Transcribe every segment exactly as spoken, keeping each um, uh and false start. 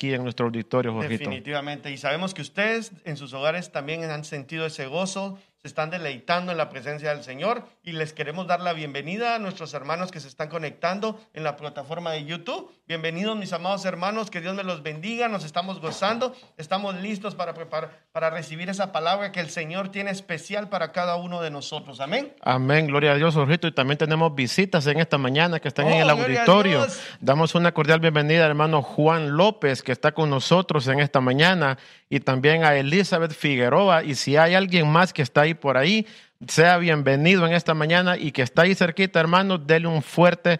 aquí en nuestro auditorio, Jorgito. Definitivamente. Y sabemos que ustedes en sus hogares también han sentido ese gozo, se están deleitando en la presencia del Señor, y les queremos dar la bienvenida a nuestros hermanos que se están conectando en la plataforma de YouTube. Bienvenidos, mis amados hermanos, que Dios me los bendiga, nos estamos gozando, estamos listos para preparar, para recibir esa palabra que el Señor tiene especial para cada uno de nosotros. Amén. Amén, gloria a Dios, Jorgito. Y también tenemos visitas en esta mañana que están oh, en el auditorio. Damos una cordial bienvenida al hermano Juan López, que está con nosotros en esta mañana, y también a Elizabeth Figueroa. Y si hay alguien más que está ahí por ahí, sea bienvenido en esta mañana, y que está ahí cerquita, hermano, denle un fuerte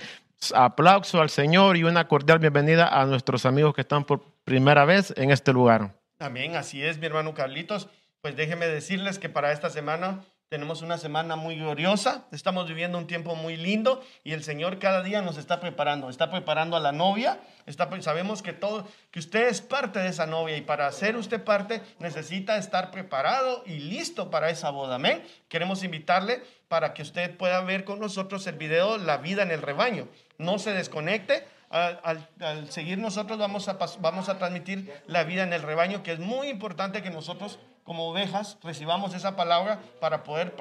aplauso al Señor y una cordial bienvenida a nuestros amigos que están por primera vez en este lugar. Amén, así es, mi hermano Carlitos. Pues déjenme decirles que para esta semana tenemos una semana muy gloriosa, estamos viviendo un tiempo muy lindo, y el Señor cada día nos está preparando, está preparando a la novia. Está, sabemos que, todo, que usted es parte de esa novia, y para ser usted parte necesita estar preparado y listo para esa boda. Amén. Queremos invitarle para que usted pueda ver con nosotros el video La Vida en el Rebaño. No se desconecte. Al, al, al seguir nosotros vamos a, vamos a transmitir La Vida en el Rebaño, que es muy importante que nosotros como ovejas recibamos esa palabra para poder,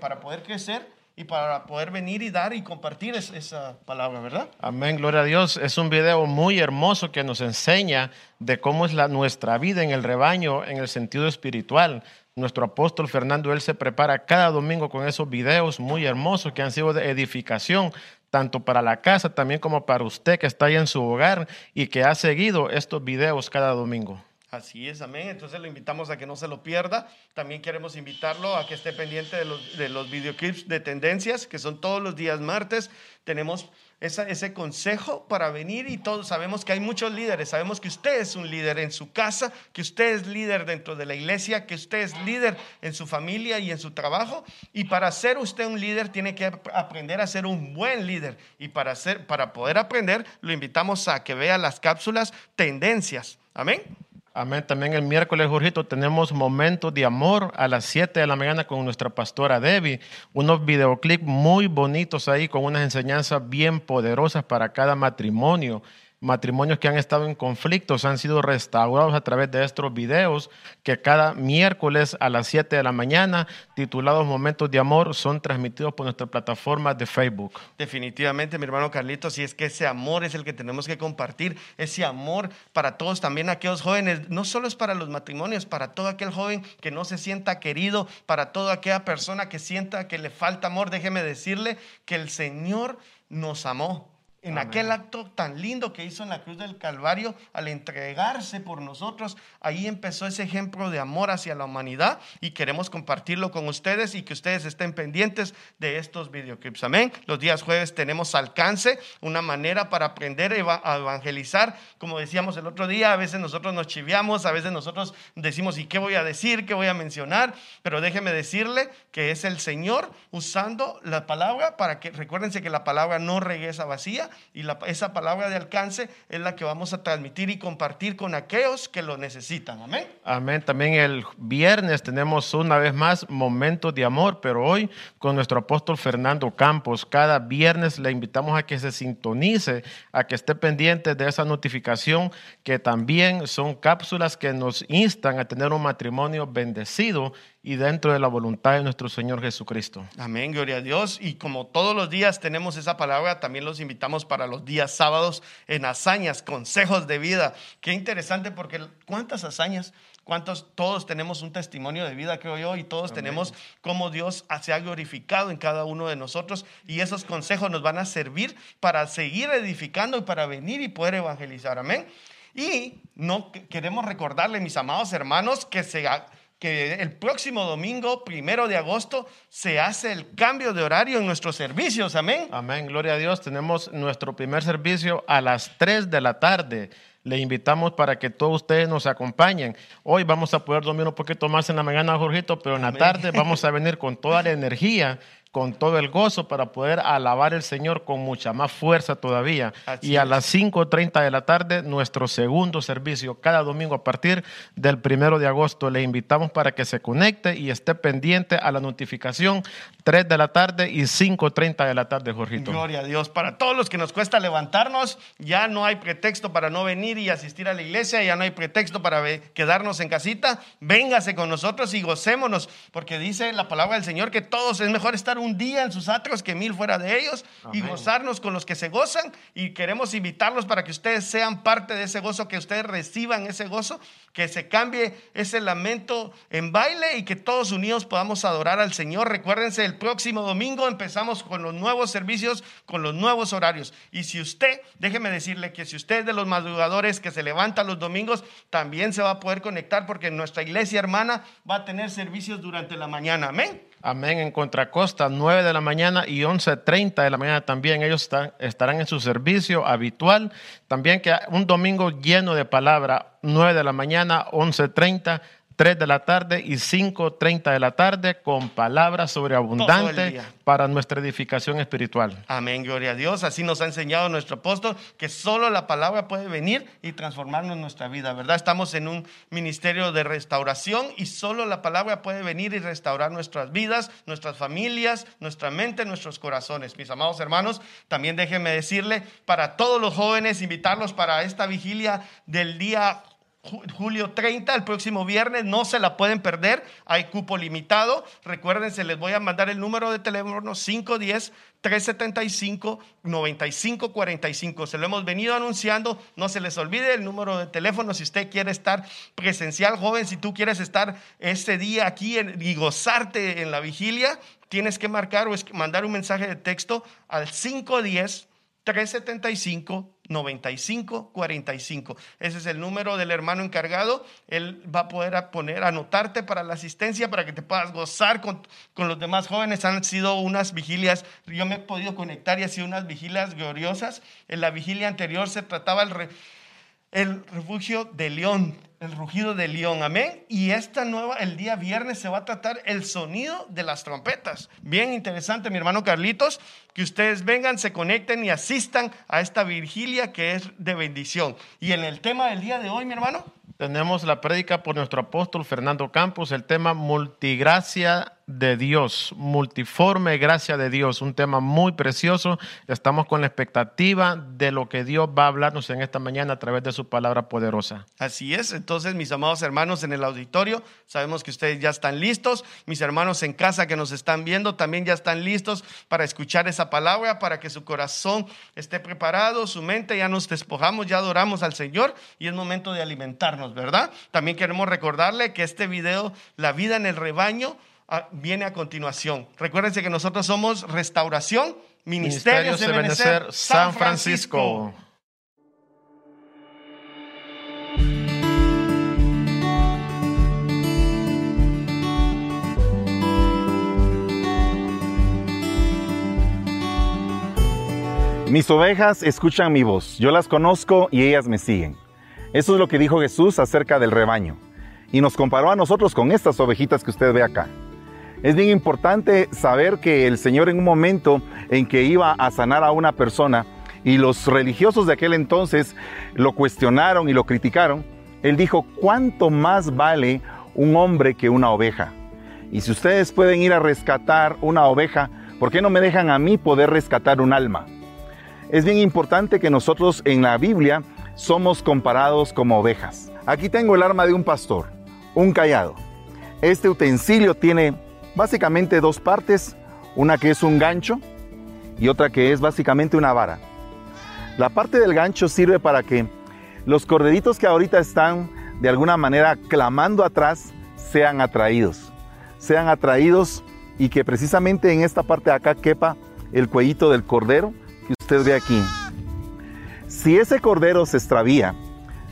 para poder crecer y para poder venir y dar y compartir es, esa palabra, ¿verdad? Amén, gloria a Dios. Es un video muy hermoso que nos enseña de cómo es la, nuestra vida en el rebaño en el sentido espiritual. Nuestro apóstol Fernando, él se prepara cada domingo con esos videos muy hermosos que han sido de edificación, tanto para la casa también como para usted que está ahí en su hogar y que ha seguido estos videos cada domingo. Así es, amén. Entonces lo invitamos a que no se lo pierda. También queremos invitarlo a que esté pendiente de los, de los videoclips de Tendencias, que son todos los días martes. Tenemos esa, ese consejo para venir, y todos sabemos que hay muchos líderes. Sabemos que usted es un líder en su casa, que usted es líder dentro de la iglesia, que usted es líder en su familia y en su trabajo. Y para ser usted un líder, tiene que aprender a ser un buen líder. Y para, ser, para poder aprender, lo invitamos a que vea las cápsulas Tendencias. Amén. Amén. También el miércoles, Jorgito, tenemos Momento de Amor a las siete de la mañana con nuestra pastora Debbie. Unos videoclips muy bonitos ahí con unas enseñanzas bien poderosas para cada matrimonio. Matrimonios que han estado en conflictos han sido restaurados a través de estos videos que cada miércoles a las siete de la mañana, titulados Momentos de Amor, son transmitidos por nuestra plataforma de Facebook. Definitivamente, mi hermano Carlitos, y es que ese amor es el que tenemos que compartir, ese amor para todos, también aquellos jóvenes, no solo es para los matrimonios, para todo aquel joven que no se sienta querido, para toda aquella persona que sienta que le falta amor. Déjeme decirle que el Señor nos amó. En Amén. Aquel acto tan lindo que hizo en la cruz del Calvario, al entregarse por nosotros, ahí empezó ese ejemplo de amor hacia la humanidad, y queremos compartirlo con ustedes y que ustedes estén pendientes de estos videoclips. Amén. Los días jueves tenemos Alcance, una manera para aprender a evangelizar. Como decíamos el otro día, a veces nosotros nos chiviamos, a veces nosotros decimos, ¿y qué voy a decir? ¿Qué voy a mencionar? Pero déjeme decirle que es el Señor usando la palabra para que, recuérdense que la palabra no regresa vacía, y la, esa palabra de alcance es la que vamos a transmitir y compartir con aquellos que lo necesitan. Amén. Amén. También el viernes tenemos una vez más Momentos de Amor, pero hoy con nuestro apóstol Fernando Campos. Cada viernes le invitamos a que se sintonice, a que esté pendiente de esa notificación, que también son cápsulas que nos instan a tener un matrimonio bendecido y dentro de la voluntad de nuestro Señor Jesucristo. Amén, gloria a Dios. Y como todos los días tenemos esa palabra, también los invitamos para los días sábados en Hazañas, Consejos de Vida. Qué interesante, porque cuántas hazañas, cuántos, todos tenemos un testimonio de vida, creo yo, y todos Amén. Tenemos cómo Dios se ha glorificado en cada uno de nosotros, y esos consejos nos van a servir para seguir edificando y para venir y poder evangelizar. Amén. Y no queremos recordarle, mis amados hermanos, que se ha que el próximo domingo, primero de agosto, se hace el cambio de horario en nuestros servicios. Amén. Amén, gloria a Dios. Tenemos nuestro primer servicio a las tres de la tarde. Le invitamos para que todos ustedes nos acompañen. Hoy vamos a poder dormir un poquito más en la mañana, Jorgito, pero en Amén. La tarde vamos a venir con toda la energía con todo el gozo para poder alabar al Señor con mucha más fuerza todavía. Así y a es. Las cinco treinta de la tarde, nuestro segundo servicio, cada domingo a partir del primero de agosto. Le invitamos para que se conecte y esté pendiente a la notificación, tres de la tarde y cinco treinta de la tarde, Jorgito. Gloria a Dios. Para todos los que nos cuesta levantarnos, ya no hay pretexto para no venir y asistir a la iglesia, ya no hay pretexto para quedarnos en casita. Véngase con nosotros y gocémonos, porque dice la palabra del Señor que todos es mejor estar un día en sus atrios que mil fuera de ellos. Amén. Y gozarnos con los que se gozan, y queremos invitarlos para que ustedes sean parte de ese gozo, que ustedes reciban ese gozo, que se cambie ese lamento en baile y que todos unidos podamos adorar al Señor. Recuérdense, el próximo domingo empezamos con los nuevos servicios, con los nuevos horarios, y si usted, déjeme decirle que si usted es de los madrugadores que se levanta los domingos, también se va a poder conectar, porque nuestra iglesia hermana va a tener servicios durante la mañana. Amén. Amén. En Contracosta, nueve de la mañana y once treinta de la mañana también. Ellos están, estarán en su servicio habitual. También que un domingo lleno de palabra, nueve de la mañana, once treinta, tres de la tarde y cinco treinta de la tarde, con palabra sobreabundante para nuestra edificación espiritual. Amén, gloria a Dios. Así nos ha enseñado nuestro apóstol, que solo la palabra puede venir y transformarnos nuestra vida, ¿verdad? Estamos en un ministerio de restauración y solo la palabra puede venir y restaurar nuestras vidas, nuestras familias, nuestra mente, nuestros corazones. Mis amados hermanos, también déjenme decirle para todos los jóvenes, invitarlos para esta vigilia del día julio treinta, el próximo viernes. No se la pueden perder, hay cupo limitado. Recuérdense, les voy a mandar el número de teléfono cinco uno cero, tres siete cinco, nueve cinco cuatro cinco. Se lo hemos venido anunciando, no se les olvide el número de teléfono si usted quiere estar presencial. Joven, si tú quieres estar este día aquí en, y gozarte en la vigilia, tienes que marcar o es que mandar un mensaje de texto al cinco uno cero, tres siete cinco, nueve cinco cuatro cinco. Ese es el número del hermano encargado. Él va a poder a poner, anotarte para la asistencia, para que te puedas gozar con, con los demás jóvenes. Han sido unas vigilias, yo me he podido conectar y ha sido unas vigilias gloriosas. En la vigilia anterior se trataba el, re, el refugio de león, el rugido de león, amén. Y esta nueva, el día viernes, se va a tratar el sonido de las trompetas. Bien interesante, mi hermano Carlitos, que ustedes vengan, se conecten y asistan a esta vigilia que es de bendición. Y en el tema del día de hoy, mi hermano, tenemos la prédica por nuestro apóstol Fernando Campos, el tema multigracia de Dios, multiforme gracia de Dios, un tema muy precioso. Estamos con la expectativa de lo que Dios va a hablarnos en esta mañana a través de su palabra poderosa. Así es. Entonces, mis amados hermanos en el auditorio, sabemos que ustedes ya están listos. Mis hermanos en casa que nos están viendo también ya están listos para escuchar esa palabra, para que su corazón esté preparado, su mente. Ya nos despojamos, ya adoramos al Señor y es momento de alimentarnos, ¿verdad? También queremos recordarle que este video, La Vida en el Rebaño, viene a continuación. Recuérdense que nosotros somos Restauración, Ministerio de Menecer San Francisco. Mis ovejas escuchan mi voz, yo las conozco y ellas me siguen. Eso es lo que dijo Jesús acerca del rebaño, y nos comparó a nosotros con estas ovejitas que usted ve acá. Es bien importante saber que el Señor, en un momento en que iba a sanar a una persona y los religiosos de aquel entonces lo cuestionaron y lo criticaron, Él dijo: ¿cuánto más vale un hombre que una oveja? Y si ustedes pueden ir a rescatar una oveja, ¿por qué no me dejan a mí poder rescatar un alma? Es bien importante que nosotros en la Biblia somos comparados como ovejas. Aquí tengo el arma de un pastor, un cayado. Este utensilio tiene básicamente dos partes, una que es un gancho y otra que es básicamente una vara. La parte del gancho sirve para que los corderitos que ahorita están de alguna manera clamando atrás sean atraídos, sean atraídos y que precisamente en esta parte de acá quepa el cuellito del cordero que usted ve aquí. Si ese cordero se extravía,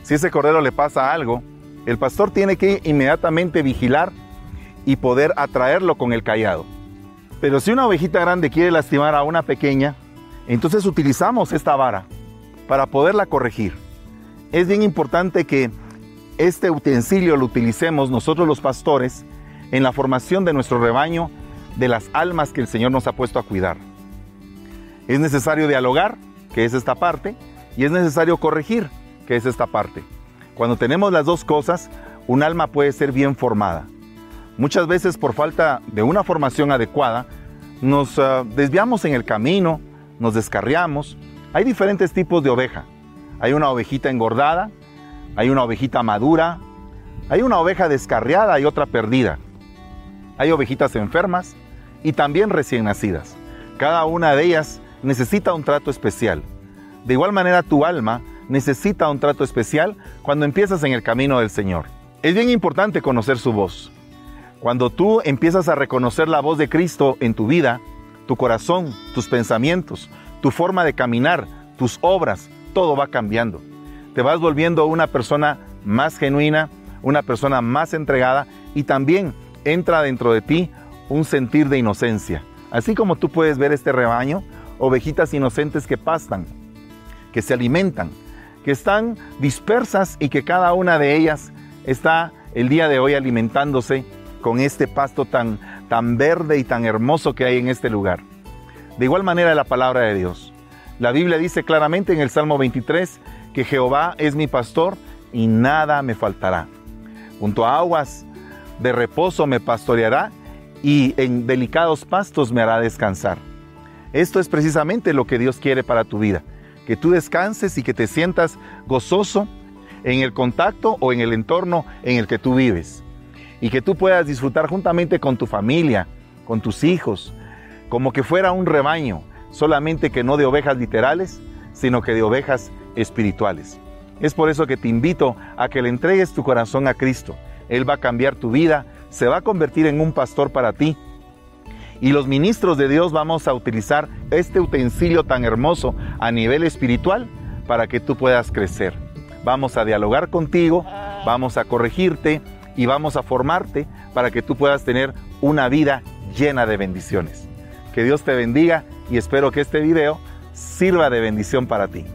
si ese cordero le pasa algo, el pastor tiene que inmediatamente vigilar y poder atraerlo con el cayado. Pero si una ovejita grande quiere lastimar a una pequeña, entonces utilizamos esta vara para poderla corregir. Es bien importante que este utensilio lo utilicemos nosotros los pastores en la formación de nuestro rebaño de las almas que el Señor nos ha puesto a cuidar. Es necesario dialogar, que es esta parte, y es necesario corregir, que es esta parte. Cuando tenemos las dos cosas, un alma puede ser bien formada. Muchas veces por falta de una formación adecuada, nos uh, desviamos en el camino, nos descarriamos. Hay diferentes tipos de oveja. Hay una ovejita engordada, hay una ovejita madura, hay una oveja descarriada y otra perdida. Hay ovejitas enfermas y también recién nacidas. Cada una de ellas necesita un trato especial. De igual manera, tu alma necesita un trato especial cuando empiezas en el camino del Señor. Es bien importante conocer su voz. Cuando tú empiezas a reconocer la voz de Cristo en tu vida, tu corazón, tus pensamientos, tu forma de caminar, tus obras, todo va cambiando. Te vas volviendo una persona más genuina, una persona más entregada, y también entra dentro de ti un sentir de inocencia. Así como tú puedes ver este rebaño, ovejitas inocentes que pastan, que se alimentan, que están dispersas y que cada una de ellas está el día de hoy alimentándose con este pasto tan, tan verde y tan hermoso que hay en este lugar. De igual manera, la palabra de Dios. La Biblia dice claramente en el Salmo veintitrés que Jehová es mi pastor y nada me faltará. Junto a aguas de reposo me pastoreará y en delicados pastos me hará descansar. Esto es precisamente lo que Dios quiere para tu vida, que tú descanses y que te sientas gozoso en el contacto o en el entorno en el que tú vives. Y que tú puedas disfrutar juntamente con tu familia, con tus hijos, como que fuera un rebaño, solamente que no de ovejas literales, sino que de ovejas espirituales. Es por eso que te invito a que le entregues tu corazón a Cristo. Él va a cambiar tu vida, se va a convertir en un pastor para ti. Y los ministros de Dios vamos a utilizar este utensilio tan hermoso a nivel espiritual para que tú puedas crecer. Vamos a dialogar contigo, vamos a corregirte, y vamos a formarte para que tú puedas tener una vida llena de bendiciones. Que Dios te bendiga y espero que este video sirva de bendición para ti.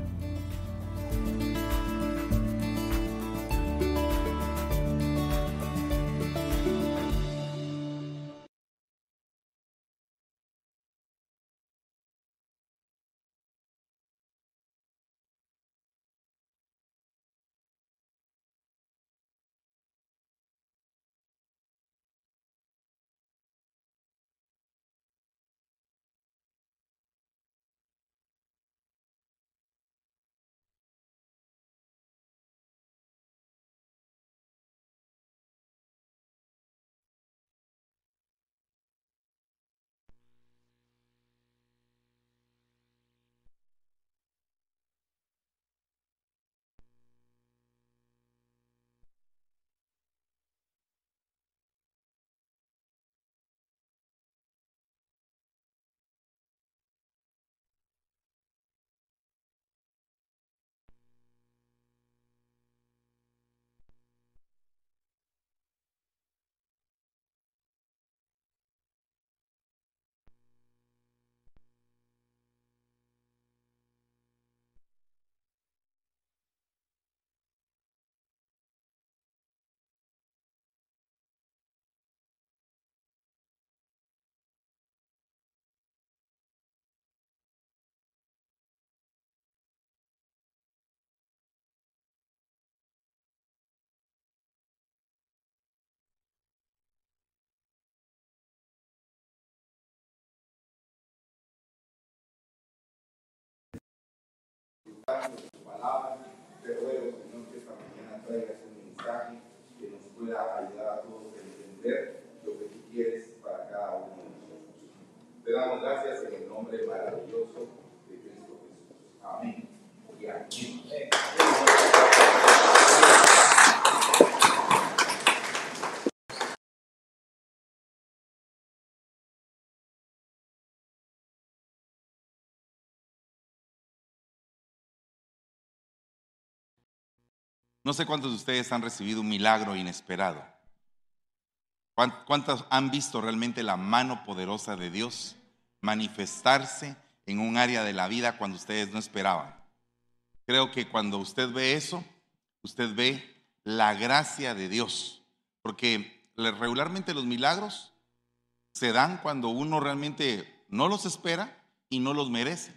De tu palabra, te ruego, Señor, que esta mañana traigas un mensaje que nos pueda ayudar a todos a entender lo que tú quieres para cada uno de nosotros. Te damos gracias en el nombre maravilloso de Cristo Jesús. Amén. Y amén. No sé cuántos de ustedes han recibido un milagro inesperado. ¿Cuántos han visto realmente la mano poderosa de Dios manifestarse en un área de la vida cuando ustedes no esperaban? Creo que cuando usted ve eso, usted ve la gracia de Dios. Porque regularmente los milagros se dan cuando uno realmente no los espera y no los merece,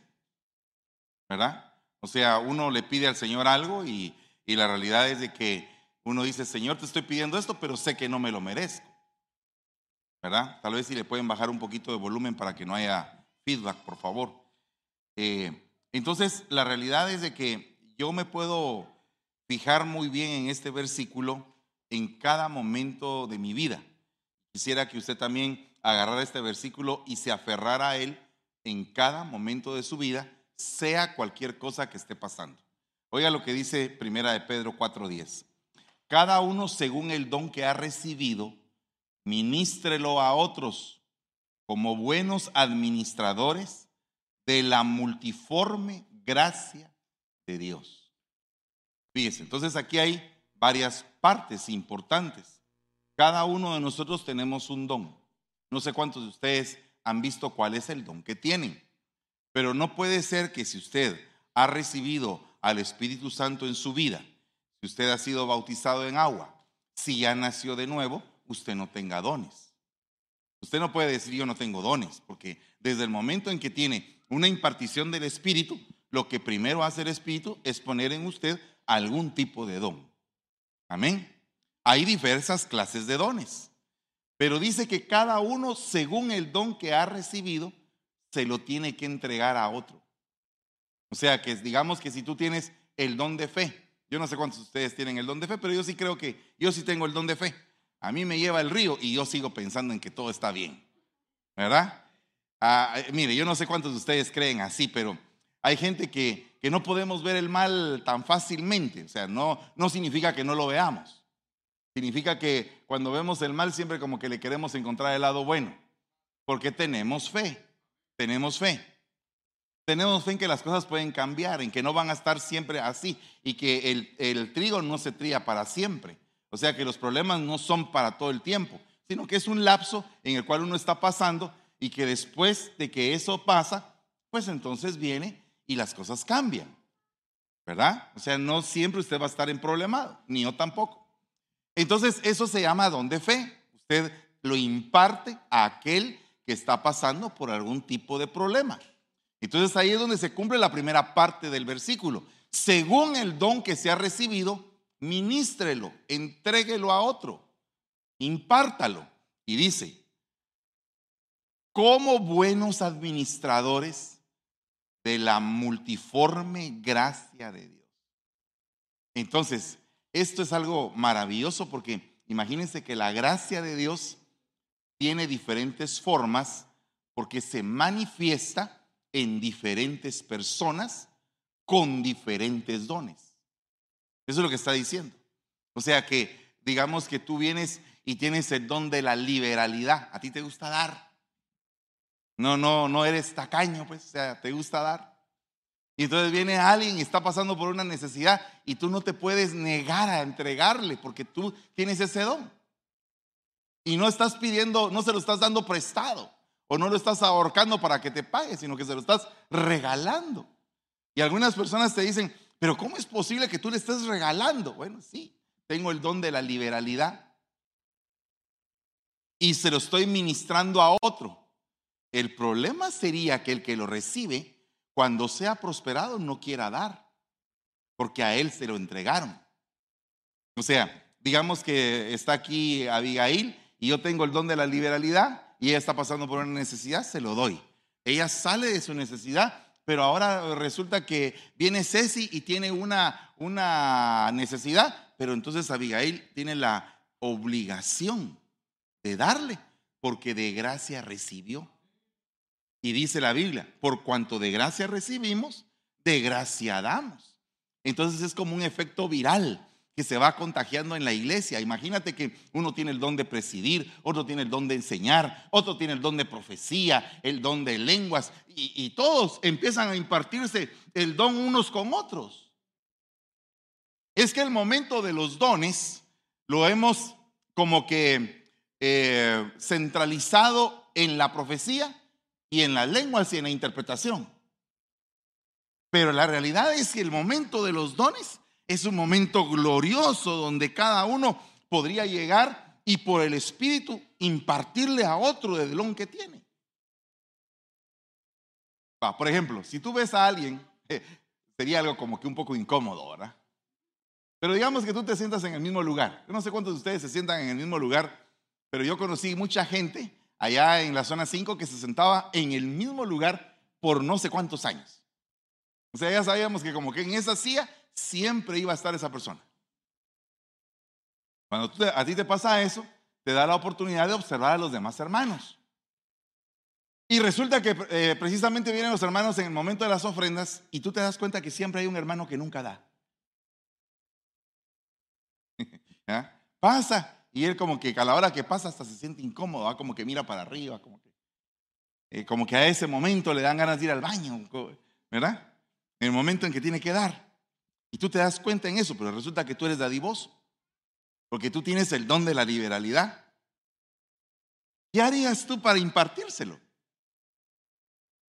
¿verdad? O sea, uno le pide al Señor algo y, y la realidad es de que uno dice, Señor, te estoy pidiendo esto, pero sé que no me lo merezco, ¿verdad? Tal vez si le pueden bajar un poquito de volumen para que no haya feedback, por favor. Eh, entonces, la realidad es de que yo me puedo fijar muy bien en este versículo en cada momento de mi vida. Quisiera que usted también agarrara este versículo y se aferrara a él en cada momento de su vida, sea cualquier cosa que esté pasando. Oiga lo que dice Primera de Pedro cuatro diez. Cada uno según el don que ha recibido, ministrelo a otros como buenos administradores de la multiforme gracia de Dios. Fíjese, entonces aquí hay varias partes importantes. Cada uno de nosotros tenemos un don. No sé cuántos de ustedes han visto cuál es el don que tienen, pero no puede ser que si usted ha recibido al Espíritu Santo en su vida, si usted ha sido bautizado en agua, si ya nació de nuevo, usted no tenga dones. Usted no puede decir yo no tengo dones, porque desde el momento en que tiene una impartición del Espíritu, lo que primero hace el Espíritu es poner en usted algún tipo de don. Amén. Hay diversas clases de dones, pero dice que cada uno según el don que ha recibido se lo tiene que entregar a otro. O sea que digamos que si tú tienes el don de fe, yo no sé cuántos de ustedes tienen el don de fe, pero yo sí creo que yo sí tengo el don de fe. A mí me lleva el río y yo sigo pensando en que todo está bien, ¿verdad? Ah, mire, yo no sé cuántos de ustedes creen así, pero hay gente que, que no podemos ver el mal tan fácilmente. O sea, no, no significa que no lo veamos. Significa que cuando vemos el mal siempre como que le queremos encontrar el lado bueno, porque tenemos fe, tenemos fe. Tenemos fe en que las cosas pueden cambiar, en que no van a estar siempre así y que el, el trigo no se trilla para siempre. O sea que los problemas no son para todo el tiempo, sino que es un lapso en el cual uno está pasando y que después de que eso pasa, pues entonces viene y las cosas cambian, ¿verdad? O sea, no siempre usted va a estar en problemado, ni yo tampoco. Entonces eso se llama don de fe. Usted lo imparte a aquel que está pasando por algún tipo de problema. Entonces ahí es donde se cumple la primera parte del versículo. Según el don que se ha recibido, ministrelo, entréguelo a otro, impártalo. Y dice, como buenos administradores de la multiforme gracia de Dios. Entonces, esto es algo maravilloso porque imagínense que la gracia de Dios tiene diferentes formas porque se manifiesta en diferentes personas con diferentes dones. Eso es lo que está diciendo. O sea que, digamos que tú vienes y tienes el don de la liberalidad. A ti te gusta dar. No, no, no eres tacaño, pues. O sea, te gusta dar. Y entonces viene alguien y está pasando por una necesidad y tú no te puedes negar a entregarle porque tú tienes ese don. Y no estás pidiendo, no se lo estás dando prestado o no lo estás ahorcando para que te pague, sino que se lo estás regalando. Y algunas personas te dicen, pero ¿cómo es posible que tú le estés regalando? Bueno, sí, tengo el don de la liberalidad y se lo estoy ministrando a otro. El problema sería que el que lo recibe, cuando sea prosperado, no quiera dar, porque a él se lo entregaron. O sea, digamos que está aquí Abigail y yo tengo el don de la liberalidad y ella está pasando por una necesidad, se lo doy. Ella sale de su necesidad. Pero ahora resulta que viene Ceci y tiene una, una necesidad, pero entonces Abigail tiene la obligación de darle, porque de gracia recibió. Y dice la Biblia, por cuanto de gracia recibimos, de gracia damos. Entonces es como un efecto viral que se va contagiando en la iglesia. Imagínate que uno tiene el don de presidir, otro tiene el don de enseñar, otro tiene el don de profecía, el don de lenguas, y, y todos empiezan a impartirse el don unos con otros. Es que el momento de los dones lo hemos como que eh, centralizado en la profecía y en las lenguas y en la interpretación. Pero la realidad es que el momento de los dones es un momento glorioso donde cada uno podría llegar y por el Espíritu impartirle a otro del don que tiene. Ah, por ejemplo, si tú ves a alguien, eh, sería algo como que un poco incómodo, ¿verdad? Pero digamos que tú te sientas en el mismo lugar. Yo no sé cuántos de ustedes se sientan en el mismo lugar, pero yo conocí mucha gente allá en la zona cinco que se sentaba en el mismo lugar por no sé cuántos años. O sea, ya sabíamos que como que en esa silla siempre iba a estar esa persona. Cuando tú, a ti te pasa eso, te da la oportunidad de observar a los demás hermanos. Y resulta que eh, precisamente vienen los hermanos en el momento de las ofrendas y tú te das cuenta que siempre hay un hermano que nunca da. ¿Ah? Pasa, y él como que a la hora que pasa hasta se siente incómodo, ¿ah? Como que mira para arriba, como que, eh, como que a ese momento le dan ganas de ir al baño, ¿verdad? En el momento en que tiene que dar. Y tú te das cuenta en eso, pero resulta que tú eres dadivoso, porque tú tienes el don de la liberalidad. ¿Qué harías tú para impartírselo?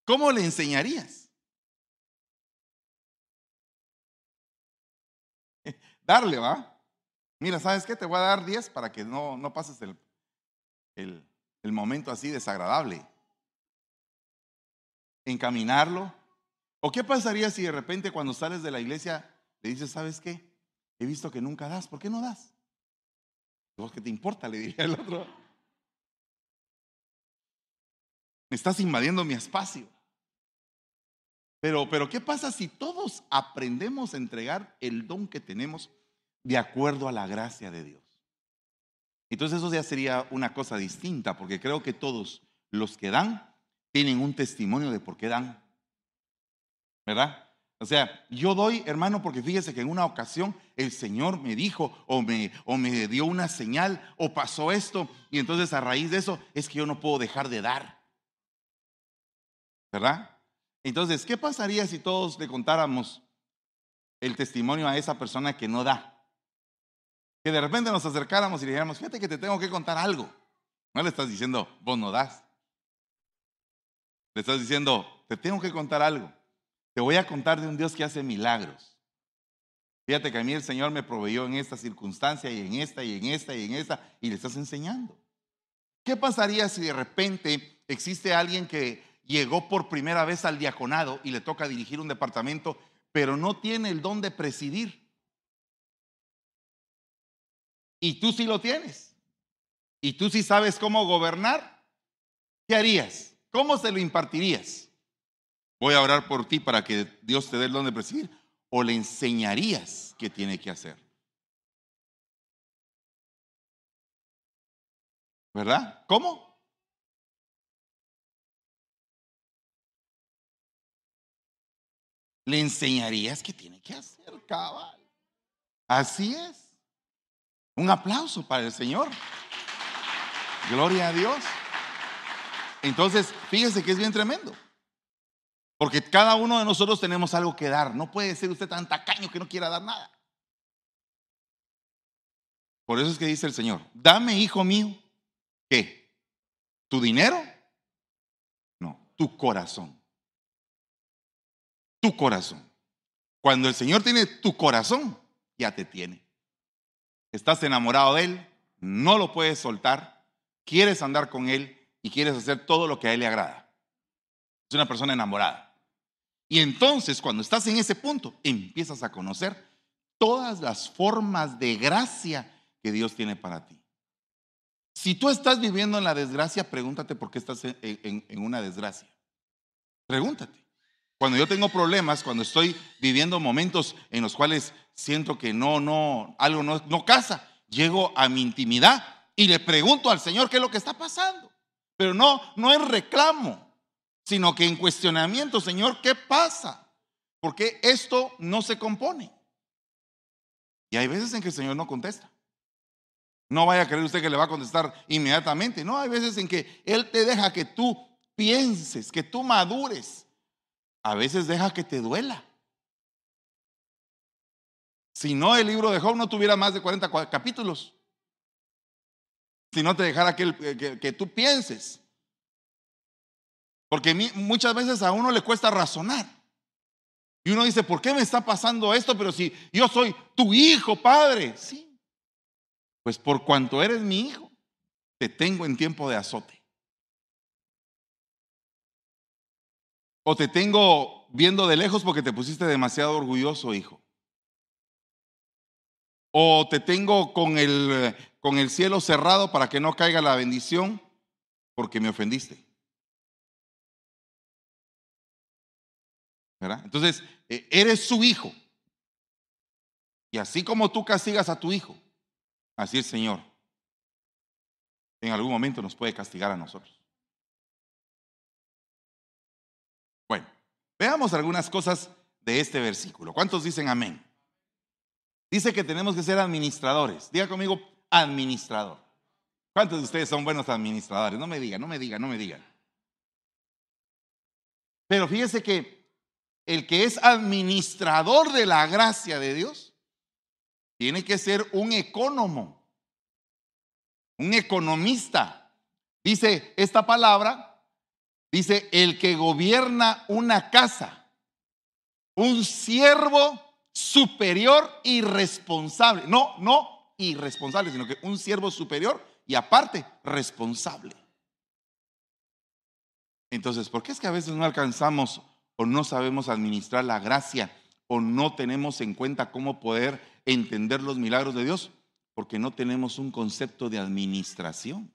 ¿Cómo le enseñarías? Darle, ¿va? Mira, ¿sabes qué? Te voy a dar diez para que no, no pases el, el, el momento así desagradable. Encaminarlo. ¿O qué pasaría si de repente cuando sales de la iglesia le dices, ¿sabes qué? He visto que nunca das, ¿por qué no das? ¿Vos qué te importa? Le diría el otro. Me estás invadiendo mi espacio. Pero, pero ¿qué pasa si todos aprendemos a entregar el don que tenemos de acuerdo a la gracia de Dios? Entonces eso ya sería una cosa distinta, porque creo que todos los que dan tienen un testimonio de por qué dan, ¿verdad? O sea, yo doy, hermano, porque fíjese que en una ocasión el Señor me dijo o me, o me dio una señal o pasó esto, y entonces a raíz de eso es que yo no puedo dejar de dar, ¿verdad? Entonces, ¿qué pasaría si todos le contáramos el testimonio a esa persona que no da? Que de repente nos acercáramos y le dijéramos, fíjate que te tengo que contar algo. No le estás diciendo, vos no das. Le estás diciendo, te tengo que contar algo. Te voy a contar de un Dios que hace milagros. Fíjate que a mí el Señor me proveyó en esta circunstancia y en esta y en esta y en esta. Y le estás enseñando. ¿Qué pasaría si de repente existe alguien que llegó por primera vez al diaconado y le toca dirigir un departamento, pero no tiene el don de presidir? Y tú sí lo tienes. Y tú sí sabes cómo gobernar. ¿Qué harías? ¿Cómo se lo impartirías? Voy a orar por ti para que Dios te dé el don de presidir. ¿O le enseñarías qué tiene que hacer? ¿Verdad? ¿Cómo? Le enseñarías qué tiene que hacer, cabal. Así es. Un aplauso para el Señor. Gloria a Dios. Entonces, fíjese que es bien tremendo. Porque cada uno de nosotros tenemos algo que dar. No puede ser usted tan tacaño que no quiera dar nada. Por eso es que dice el Señor, dame, hijo mío, ¿qué? ¿Tu dinero? No, tu corazón. Tu corazón. Cuando el Señor tiene tu corazón, ya te tiene. Estás enamorado de Él, no lo puedes soltar, quieres andar con Él y quieres hacer todo lo que a Él le agrada. Es una persona enamorada. Y entonces, cuando estás en ese punto, empiezas a conocer todas las formas de gracia que Dios tiene para ti. Si tú estás viviendo en la desgracia, pregúntate por qué estás en, en, en una desgracia. Pregúntate. Cuando yo tengo problemas, cuando estoy viviendo momentos en los cuales siento que no, no, algo no, no casa, llego a mi intimidad y le pregunto al Señor qué es lo que está pasando. Pero no, no en reclamo, sino que en cuestionamiento, Señor, ¿qué pasa? Porque esto no se compone. Y hay veces en que el Señor no contesta. No vaya a creer usted que le va a contestar inmediatamente. No, hay veces en que Él te deja que tú pienses, que tú madures. A veces deja que te duela. Si no, el libro de Job no tuviera más de cuarenta capítulos. Si no te dejara que, que, que tú pienses. Porque muchas veces a uno le cuesta razonar. Y uno dice, ¿por qué me está pasando esto? Pero si yo soy tu hijo, Padre. Sí. Pues por cuanto eres mi hijo, te tengo en tiempo de azote. O te tengo viendo de lejos porque te pusiste demasiado orgulloso, hijo. O te tengo con el, con el cielo cerrado para que no caiga la bendición porque me ofendiste. ¿Verdad? Entonces, eres su hijo. Y así como tú castigas a tu hijo, así el Señor en algún momento nos puede castigar a nosotros. Bueno, veamos algunas cosas de este versículo. ¿Cuántos dicen amén? Dice que tenemos que ser administradores. Diga conmigo, administrador. ¿Cuántos de ustedes son buenos administradores? No me digan, no me digan, no me digan. Pero fíjese que el que es administrador de la gracia de Dios tiene que ser un ecónomo, un economista. Dice esta palabra, dice el que gobierna una casa, un siervo superior y responsable. No, no irresponsable, sino que un siervo superior y aparte responsable. Entonces, ¿por qué es que a veces no alcanzamos o no sabemos administrar la gracia o no tenemos en cuenta cómo poder entender los milagros de Dios? Porque no tenemos un concepto de administración.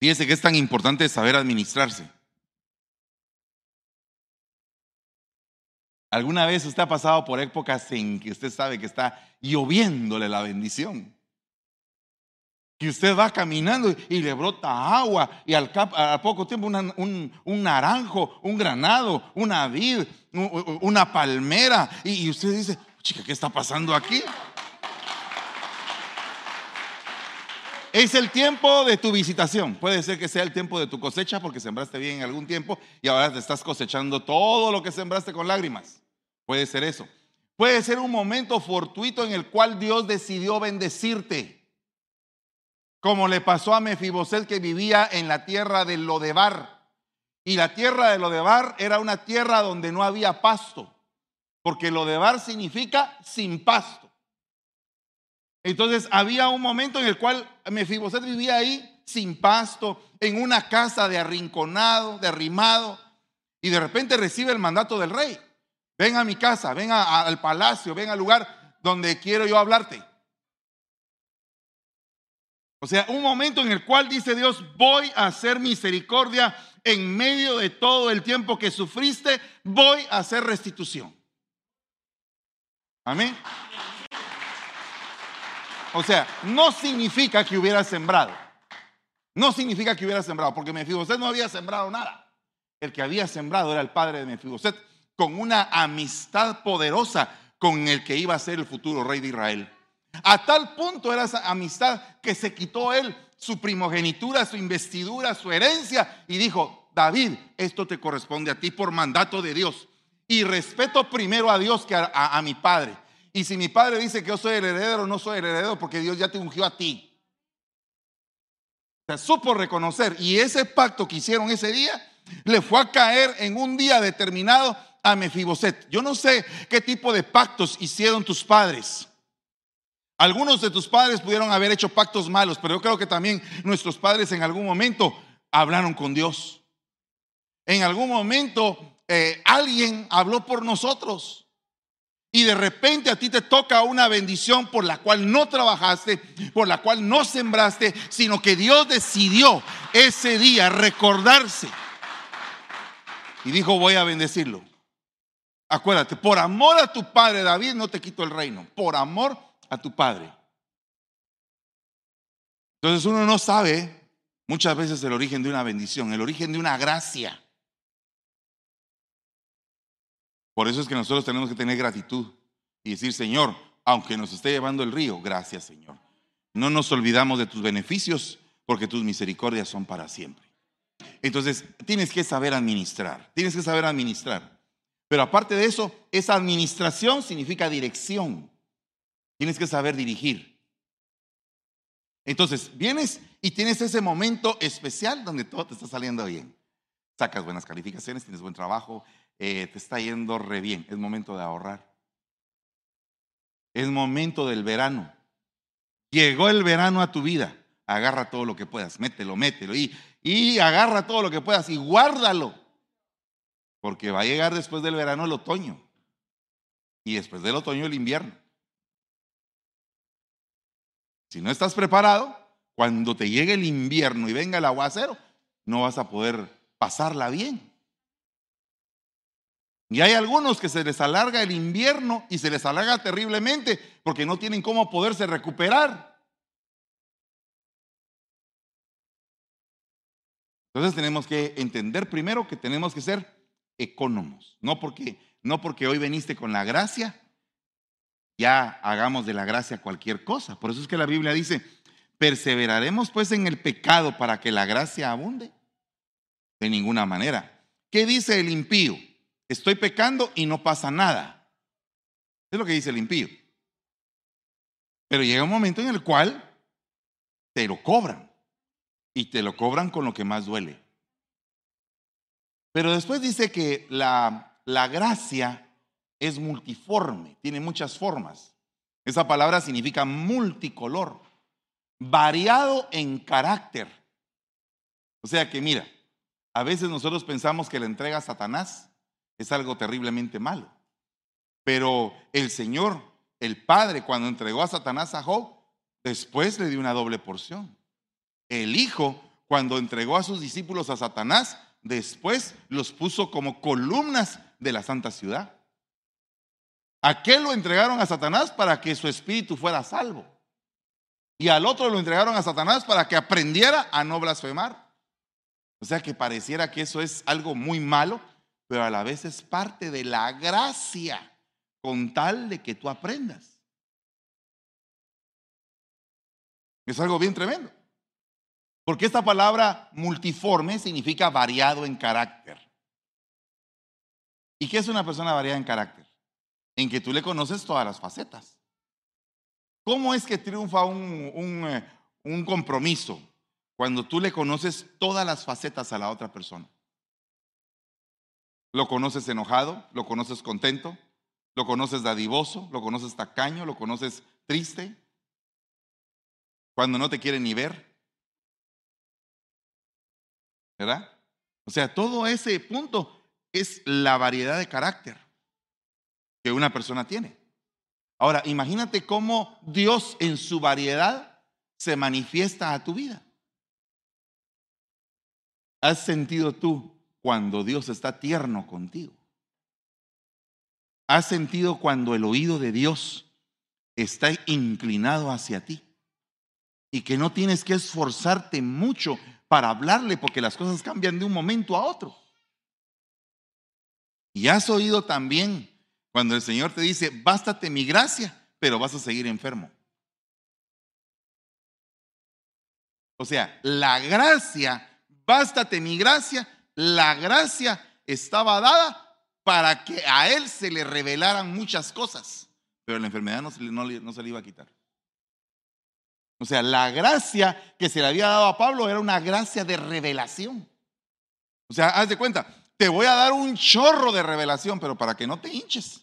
Fíjense que es tan importante saber administrarse. ¿Alguna vez usted ha pasado por épocas en que usted sabe que está lloviéndole la bendición? Que usted va caminando y le brota agua y al, cap, al poco tiempo una, un, un naranjo, un granado, una vid, una palmera. Y, y usted dice, chica, ¿qué está pasando aquí? Es el tiempo de tu visitación. Puede ser que sea el tiempo de tu cosecha porque sembraste bien en algún tiempo y ahora te estás cosechando todo lo que sembraste con lágrimas. Puede ser eso. Puede ser un momento fortuito en el cual Dios decidió bendecirte. Como le pasó a Mefiboset, que vivía en la tierra de Lodebar. Y la tierra de Lodebar era una tierra donde no había pasto. Porque Lodebar significa sin pasto. Entonces había un momento en el cual Mefiboset vivía ahí sin pasto, en una casa de arrinconado, de arrimado. Y de repente recibe el mandato del rey. Ven a mi casa, ven a, a, al palacio, ven al lugar donde quiero yo hablarte. O sea, un momento en el cual dice Dios, voy a hacer misericordia en medio de todo el tiempo que sufriste, voy a hacer restitución. Amén. O sea, no significa que hubiera sembrado. No significa que hubiera sembrado, porque Mefiboset no había sembrado nada. El que había sembrado era el padre de Mefiboset, con una amistad poderosa con el que iba a ser el futuro rey de Israel. A tal punto era esa amistad que se quitó él su primogenitura, su investidura, su herencia y dijo, David, esto te corresponde a ti por mandato de Dios. Y respeto primero a Dios que a, a, a mi padre. Y si mi padre dice que yo soy el heredero, no soy el heredero porque Dios ya te ungió a ti. O sea, supo reconocer. Y ese pacto que hicieron ese día le fue a caer en un día determinado a Mefiboset. Yo no sé qué tipo de pactos hicieron tus padres. Algunos de tus padres pudieron haber hecho pactos malos, pero yo creo que también nuestros padres en algún momento hablaron con Dios. En algún momento eh, alguien habló por nosotros. Y de repente a ti te toca una bendición por la cual no trabajaste, por la cual no sembraste, sino que Dios decidió ese día recordarse. Y dijo, voy a bendecirlo. Acuérdate, por amor a tu padre David no te quito el reino, por amor a tu padre. Entonces uno no sabe muchas veces el origen de una bendición, el origen de una gracia. Por eso es que nosotros tenemos que tener gratitud y decir, Señor, aunque nos esté llevando el río, gracias, Señor. No nos olvidamos de tus beneficios porque tus misericordias son para siempre. Entonces, tienes que saber administrar, tienes que saber administrar. Pero aparte de eso, esa administración significa dirección. Tienes que saber dirigir. Entonces, vienes y tienes ese momento especial donde todo te está saliendo bien. Sacas buenas calificaciones, tienes buen trabajo, Eh, te está yendo re bien. Es momento de ahorrar. Es momento del verano. Llegó el verano a tu vida, agarra todo lo que puedas, mételo, mételo y, y agarra todo lo que puedas y guárdalo, porque va a llegar después del verano el otoño y después del otoño el invierno. Si no estás preparado, cuando te llegue el invierno y venga el aguacero, no vas a poder pasarla bien. Y hay algunos que se les alarga el invierno y se les alarga terriblemente porque no tienen cómo poderse recuperar. Entonces tenemos que entender primero que tenemos que ser económicos. No porque, no porque hoy veniste con la gracia, ya hagamos de la gracia cualquier cosa. Por eso es que la Biblia dice: ¿perseveraremos pues en el pecado para que la gracia abunde? De ninguna manera. ¿Qué dice el impío? Estoy pecando y no pasa nada. Es lo que dice el impío. Pero llega un momento en el cual te lo cobran. Y te lo cobran con lo que más duele. Pero después dice que la, la gracia es multiforme, tiene muchas formas. Esa palabra significa multicolor, variado en carácter. O sea que mira, a veces nosotros pensamos que la entrega a Satanás es algo terriblemente malo. Pero el Señor, el Padre, cuando entregó a Satanás a Job, después le dio una doble porción. El Hijo, cuando entregó a sus discípulos a Satanás, después los puso como columnas de la santa ciudad. ¿A qué lo entregaron a Satanás? Para que su espíritu fuera salvo. Y al otro lo entregaron a Satanás para que aprendiera a no blasfemar. O sea que pareciera que eso es algo muy malo, pero a la vez es parte de la gracia con tal de que tú aprendas. Es algo bien tremendo. Porque esta palabra multiforme significa variado en carácter. ¿Y qué es una persona variada en carácter? En que tú le conoces todas las facetas. ¿Cómo es que triunfa un, un, un compromiso? Cuando tú le conoces todas las facetas a la otra persona. Lo conoces enojado, lo conoces contento, lo conoces dadivoso, lo conoces tacaño, lo conoces triste, cuando no te quiere ni ver, ¿verdad? O sea, todo ese punto es la variedad de carácter que una persona tiene. Ahora, imagínate cómo Dios en su variedad se manifiesta a tu vida. ¿Has sentido tú cuando Dios está tierno contigo? ¿Has sentido cuando el oído de Dios está inclinado hacia ti? Y que no tienes que esforzarte mucho para hablarle porque las cosas cambian de un momento a otro. Y has oído también cuando el Señor te dice, bástate mi gracia, pero vas a seguir enfermo. O sea, la gracia, bástate mi gracia, la gracia estaba dada para que a él se le revelaran muchas cosas, pero la enfermedad no se, no, no se le iba a quitar. O sea, la gracia que se le había dado a Pablo era una gracia de revelación. O sea, haz de cuenta, te voy a dar un chorro de revelación, pero para que no te hinches,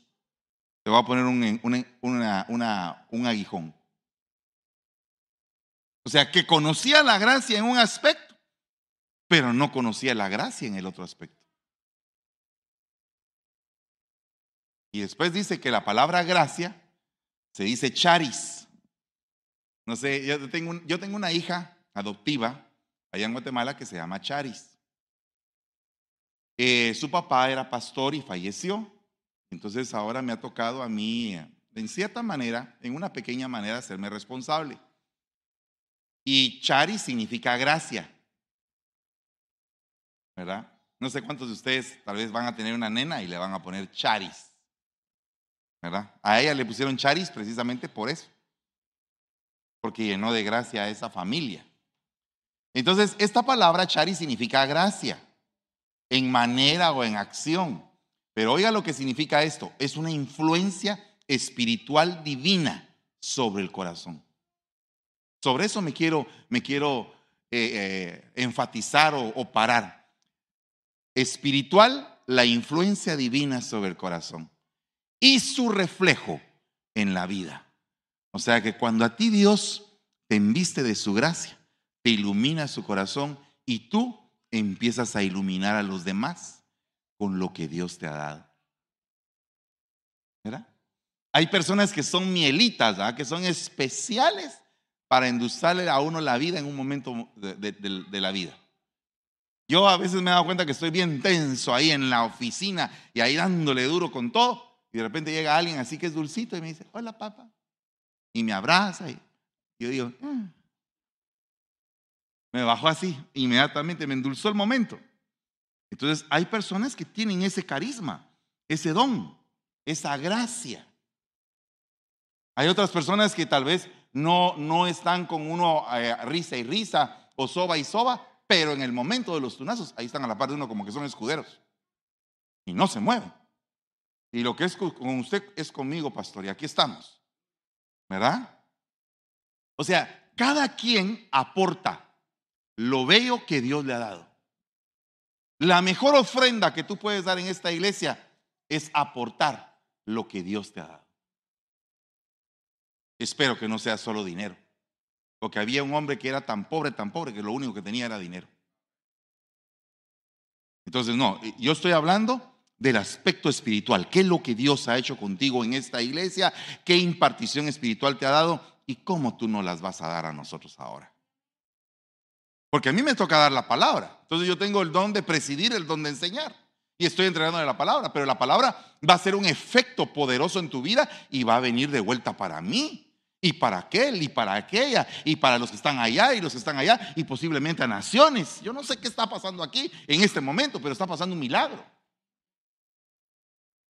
te voy a poner un, un, una, una, un aguijón. O sea, que conocía la gracia en un aspecto, pero no conocía la gracia en el otro aspecto. Y después dice que la palabra gracia se dice charis. No sé, yo tengo, un, yo tengo una hija adoptiva allá en Guatemala que se llama Charis. Eh, su papá era pastor y falleció. Entonces ahora me ha tocado a mí, en cierta manera, en una pequeña manera, hacerme responsable. Y charis significa gracia, ¿verdad? No sé cuántos de ustedes tal vez van a tener una nena y le van a poner Charis, ¿verdad? A ella le pusieron Charis precisamente por eso, porque llenó de gracia a esa familia. Entonces, esta palabra Charis significa gracia, en manera o en acción. Pero oiga lo que significa esto: es una influencia espiritual divina sobre el corazón. Sobre eso me quiero, me quiero eh, eh, enfatizar o, o parar. Espiritual, la influencia divina sobre el corazón y su reflejo en la vida. O sea que cuando a ti Dios te embiste de su gracia, te ilumina su corazón y tú empiezas a iluminar a los demás con lo que Dios te ha dado. ¿Verdad? Hay personas que son mielitas, ¿verdad? Que son especiales para endulzarle a uno la vida en un momento de, de, de, de la vida. Yo a veces me he dado cuenta que estoy bien tenso ahí en la oficina y ahí dándole duro con todo. Y de repente llega alguien así que es dulcito y me dice, hola papá. Y me abraza y yo digo, mm. Me bajó así, inmediatamente me endulzó el momento. Entonces hay personas que tienen ese carisma, ese don, esa gracia. Hay otras personas que tal vez no, no están con uno eh, risa y risa o soba y soba, pero en el momento de los tunazos, ahí están a la par de uno como que son escuderos y no se mueven. Y lo que es con usted es conmigo, pastor, y aquí estamos, ¿verdad? O sea, cada quien aporta lo bello que Dios le ha dado. La mejor ofrenda que tú puedes dar en esta iglesia es aportar lo que Dios te ha dado. Espero que no sea solo dinero, porque había un hombre que era tan pobre, tan pobre, que lo único que tenía era dinero. Entonces, no, yo estoy hablando del aspecto espiritual. ¿Qué es lo que Dios ha hecho contigo en esta iglesia? ¿Qué impartición espiritual te ha dado? ¿Y cómo tú no las vas a dar a nosotros ahora? Porque a mí me toca dar la palabra. Entonces yo tengo el don de presidir, el don de enseñar. Y estoy entregándole la palabra. Pero la palabra va a ser un efecto poderoso en tu vida y va a venir de vuelta para mí. Y para aquel, y para aquella, y para los que están allá, y los que están allá, y posiblemente a naciones. Yo no sé qué está pasando aquí en este momento, pero está pasando un milagro.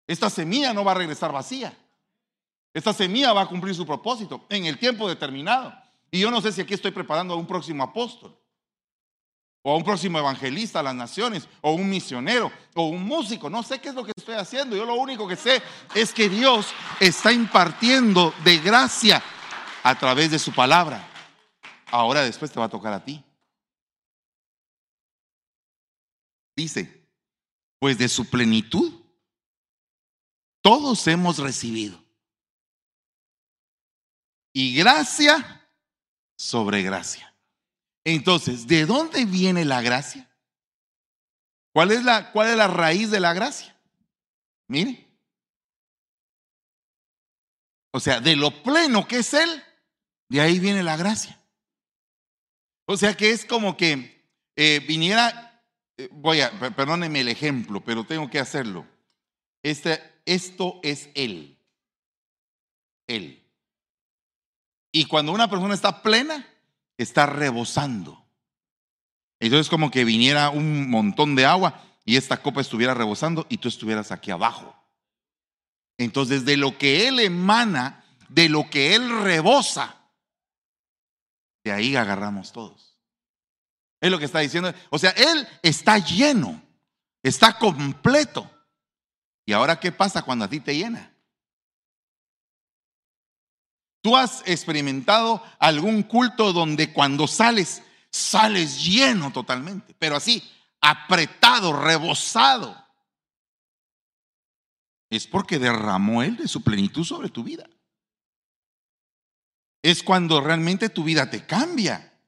Esta semilla no va a regresar vacía. Esta semilla va a cumplir su propósito en el tiempo determinado. Y yo no sé si aquí estoy preparando a un próximo apóstol, o a un próximo evangelista a las naciones, o un misionero, o un músico. No sé qué es lo que estoy haciendo. Yo lo único que sé es que Dios está impartiendo de gracia a través de su palabra. Ahora después te va a tocar a ti. Dice, pues de su plenitud todos hemos recibido. Y gracia sobre gracia. Entonces, ¿de dónde viene la gracia? ¿Cuál es la, cuál es la raíz de la gracia? Mire. O sea, de lo pleno que es Él, de ahí viene la gracia. O sea que es como que eh, viniera, eh, voy a, perdónenme el ejemplo, pero tengo que hacerlo. Este... Esto es Él. Él. Y cuando una persona está plena, está rebosando. Entonces, como que viniera un montón de agua y esta copa estuviera rebosando y tú estuvieras aquí abajo. Entonces, de lo que Él emana, de lo que Él rebosa, de ahí agarramos todos. Es lo que está diciendo. O sea, Él está lleno, está completo. ¿Y ahora qué pasa cuando a ti te llena? ¿Tú has experimentado algún culto donde cuando sales, sales lleno totalmente, pero así, apretado, rebosado? Es porque derramó Él de su plenitud sobre tu vida. Es cuando realmente tu vida te cambia.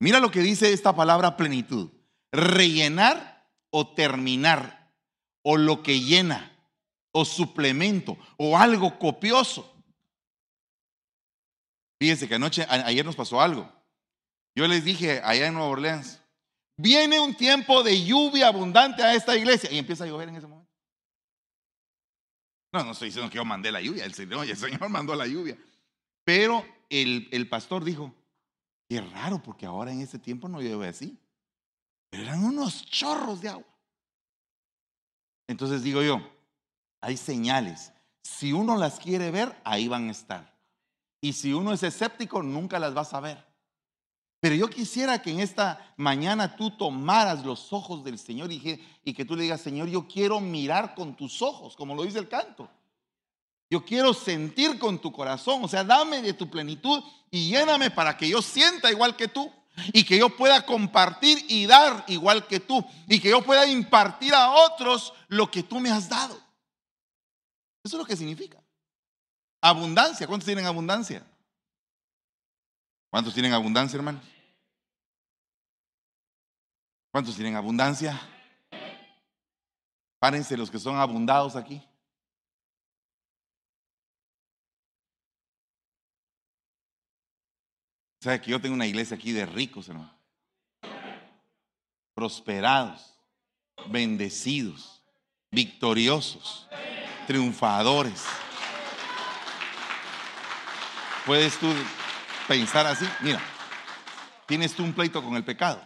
Mira lo que dice esta palabra plenitud: rellenar o terminar, o lo que llena, o suplemento, o algo copioso. Fíjense que anoche, a, ayer nos pasó algo. Yo les dije allá en Nueva Orleans, viene un tiempo de lluvia abundante a esta iglesia, y empieza a llover en ese momento. No, no estoy diciendo que yo mandé la lluvia, el Señor, el Señor mandó la lluvia. Pero el, el pastor dijo, qué raro, porque ahora en este tiempo no llueve así. Pero eran unos chorros de agua. Entonces digo yo, hay señales. Si uno las quiere ver, ahí van a estar. Y si uno es escéptico, nunca las vas a ver. Pero yo quisiera que en esta mañana tú tomaras los ojos del Señor y que, y que tú le digas, Señor, yo quiero mirar con tus ojos, como lo dice el canto. Yo quiero sentir con tu corazón. O sea, dame de tu plenitud y lléname para que yo sienta igual que tú. Y que yo pueda compartir y dar igual que tú. Y que yo pueda impartir a otros lo que tú me has dado. Eso es lo que significa abundancia. ¿Cuántos tienen abundancia? ¿Cuántos tienen abundancia, hermanos? ¿Cuántos tienen abundancia? Párense los que son abundados aquí. ¿Sabe que yo tengo una iglesia aquí de ricos, hermano? Prosperados, bendecidos, victoriosos, triunfadores. ¿Puedes tú pensar así? Mira, tienes tú un pleito con el pecado.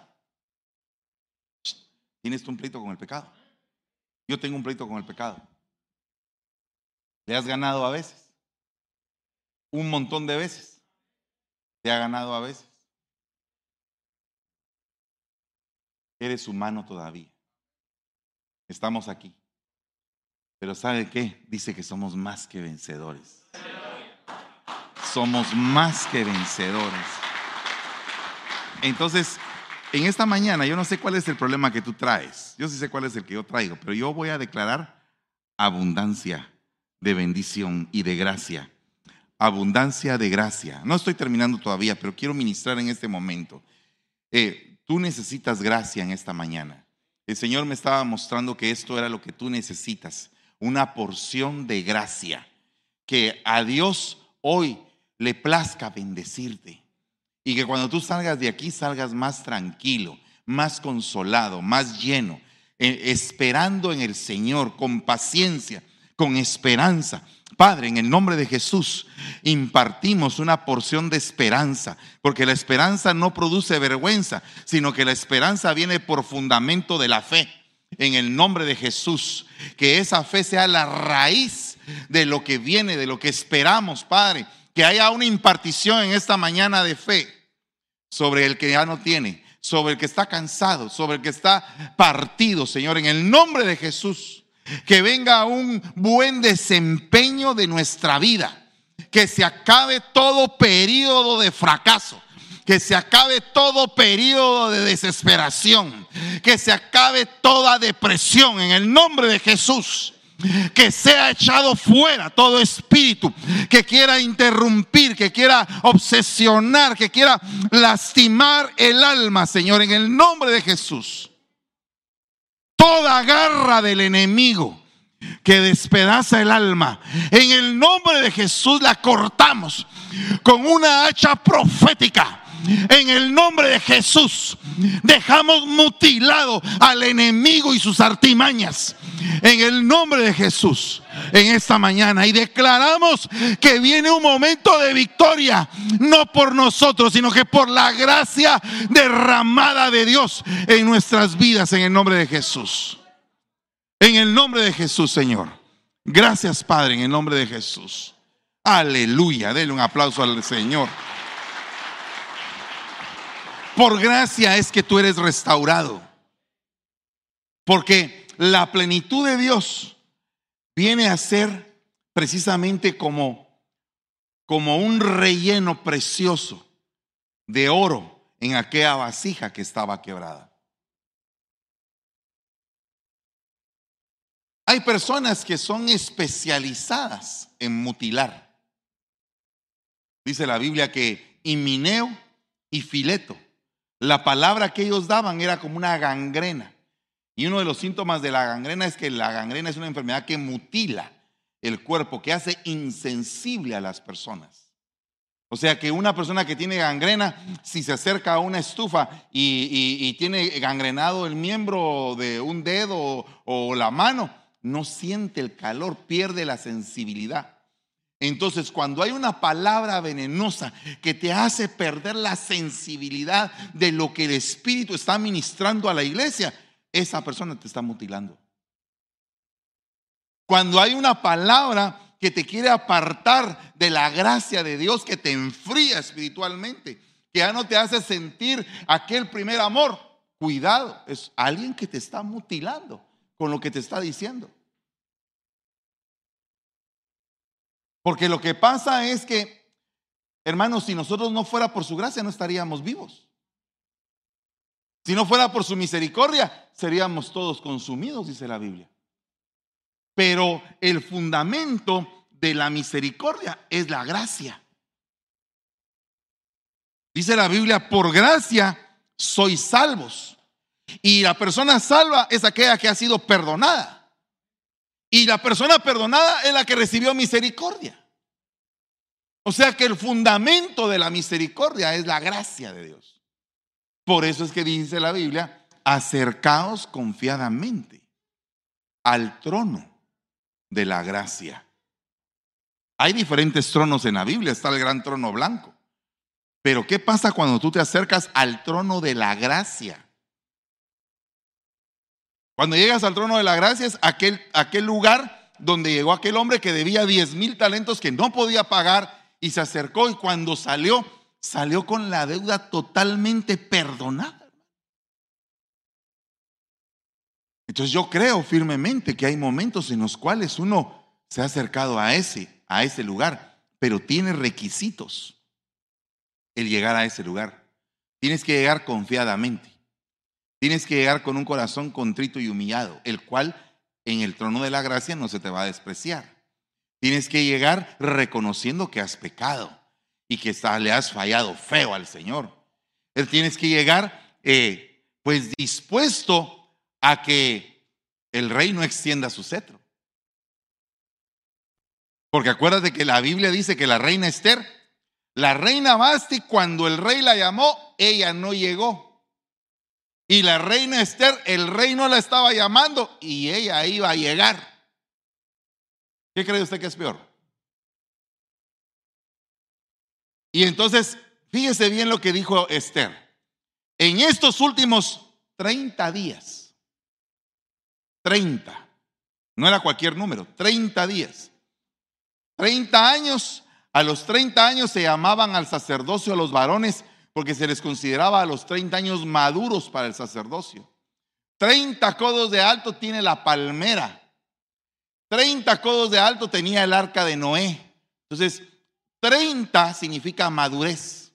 Tienes tú un pleito con el pecado. Yo tengo un pleito con el pecado. Le has ganado a veces. Un montón de veces. Te ha ganado a veces. Eres humano todavía. Estamos aquí. Pero ¿sabe qué? Dice que somos más que vencedores. Somos más que vencedores. Entonces, en esta mañana, yo no sé cuál es el problema que tú traes. Yo sí sé cuál es el que yo traigo, pero yo voy a declarar abundancia de bendición y de gracia. Abundancia de gracia. No estoy terminando todavía, pero quiero ministrar en este momento. Eh, tú necesitas gracia en esta mañana. El Señor me estaba mostrando que esto era lo que tú necesitas. Una porción de gracia. Que a Dios hoy le plazca bendecirte. Y que cuando tú salgas de aquí, salgas más tranquilo, más consolado, más lleno. Eh, esperando en el Señor, con paciencia, con esperanza. Padre, en el nombre de Jesús, impartimos una porción de esperanza, porque la esperanza no produce vergüenza, sino que la esperanza viene por fundamento de la fe. En el nombre de Jesús, que esa fe sea la raíz de lo que viene, de lo que esperamos, Padre. Que haya una impartición en esta mañana de fe sobre el que ya no tiene, sobre el que está cansado, sobre el que está partido, Señor, en el nombre de Jesús. Que venga un buen desempeño de nuestra vida. Que se acabe todo periodo de fracaso. Que se acabe todo periodo de desesperación. Que se acabe toda depresión en el nombre de Jesús. Que sea echado fuera todo espíritu que quiera interrumpir, que quiera obsesionar, que quiera lastimar el alma, Señor, en el nombre de Jesús. Toda garra del enemigo que despedaza el alma, en el nombre de Jesús la cortamos con una hacha profética. En el nombre de Jesús dejamos mutilado al enemigo y sus artimañas. En el nombre de Jesús, en esta mañana, y declaramos que viene un momento de victoria, no por nosotros, sino que por la gracia derramada de Dios en nuestras vidas, en el nombre de Jesús. En el nombre de Jesús, Señor. Gracias, Padre, en el nombre de Jesús. Aleluya. Denle un aplauso al Señor. Por gracia es que tú eres restaurado, porque la plenitud de Dios viene a ser precisamente como, como un relleno precioso de oro en aquella vasija que estaba quebrada. Hay personas que son especializadas en mutilar. Dice la Biblia que Himineo y Fileto, la palabra que ellos daban era como una gangrena. Y uno de los síntomas de la gangrena es que la gangrena es una enfermedad que mutila el cuerpo, que hace insensible a las personas. O sea que una persona que tiene gangrena, si se acerca a una estufa y, y, y tiene gangrenado el miembro de un dedo o, o la mano, no siente el calor, pierde la sensibilidad. Entonces, cuando hay una palabra venenosa que te hace perder la sensibilidad de lo que el Espíritu está ministrando a la iglesia, esa persona te está mutilando. Cuando hay una palabra que te quiere apartar de la gracia de Dios, que te enfría espiritualmente, que ya no te hace sentir aquel primer amor, cuidado, es alguien que te está mutilando con lo que te está diciendo. Porque lo que pasa es que, hermanos, si nosotros no fuera por su gracia, no estaríamos vivos. Si no fuera por su misericordia, seríamos todos consumidos, dice la Biblia. Pero el fundamento de la misericordia es la gracia. Dice la Biblia, por gracia sois salvos. Y la persona salva es aquella que ha sido perdonada. Y la persona perdonada es la que recibió misericordia. O sea que el fundamento de la misericordia es la gracia de Dios. Por eso es que dice la Biblia, acercaos confiadamente al trono de la gracia. Hay diferentes tronos en la Biblia, está el gran trono blanco. Pero ¿qué pasa cuando tú te acercas al trono de la gracia? Cuando llegas al trono de la gracia es aquel, aquel lugar donde llegó aquel hombre que debía diez mil talentos que no podía pagar y se acercó, y cuando salió, salió con la deuda totalmente perdonada. Entonces yo creo firmemente que hay momentos en los cuales uno se ha acercado a ese, a ese lugar, pero tiene requisitos el llegar a ese lugar. Tienes que llegar confiadamente. Tienes que llegar con un corazón contrito y humillado, el cual en el trono de la gracia no se te va a despreciar. Tienes que llegar reconociendo que has pecado y que le has fallado feo al Señor. Tienes que llegar eh, pues dispuesto a que el rey no extienda su cetro. Porque acuérdate que la Biblia dice que la reina Esther, la reina Vashti, cuando el rey la llamó, ella no llegó. Y la reina Esther, el rey no la estaba llamando y ella iba a llegar. ¿Qué cree usted que es peor? Y entonces, fíjese bien lo que dijo Esther. En estos últimos treinta días, treinta, no era cualquier número, treinta días, treinta años, a los treinta años se llamaban al sacerdocio a los varones, porque se les consideraba a los treinta años maduros para el sacerdocio. treinta codos de alto tiene la palmera. treinta codos de alto tenía el arca de Noé. Entonces, treinta significa madurez.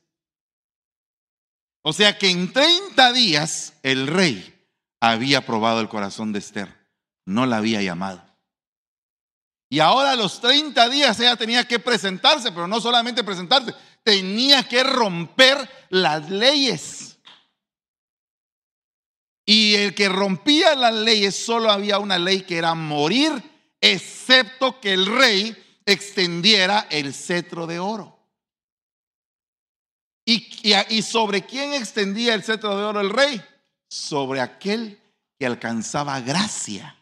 O sea que en treinta días el rey había probado el corazón de Esther. No la había llamado. Y ahora a los treinta días ella tenía que presentarse, pero no solamente presentarse, tenía que romper las leyes. Y el que rompía las leyes, solo había una ley que era morir, excepto que el rey extendiera el cetro de oro. ¿Y, y, y sobre quién extendía el cetro de oro el rey? Sobre aquel que alcanzaba gracia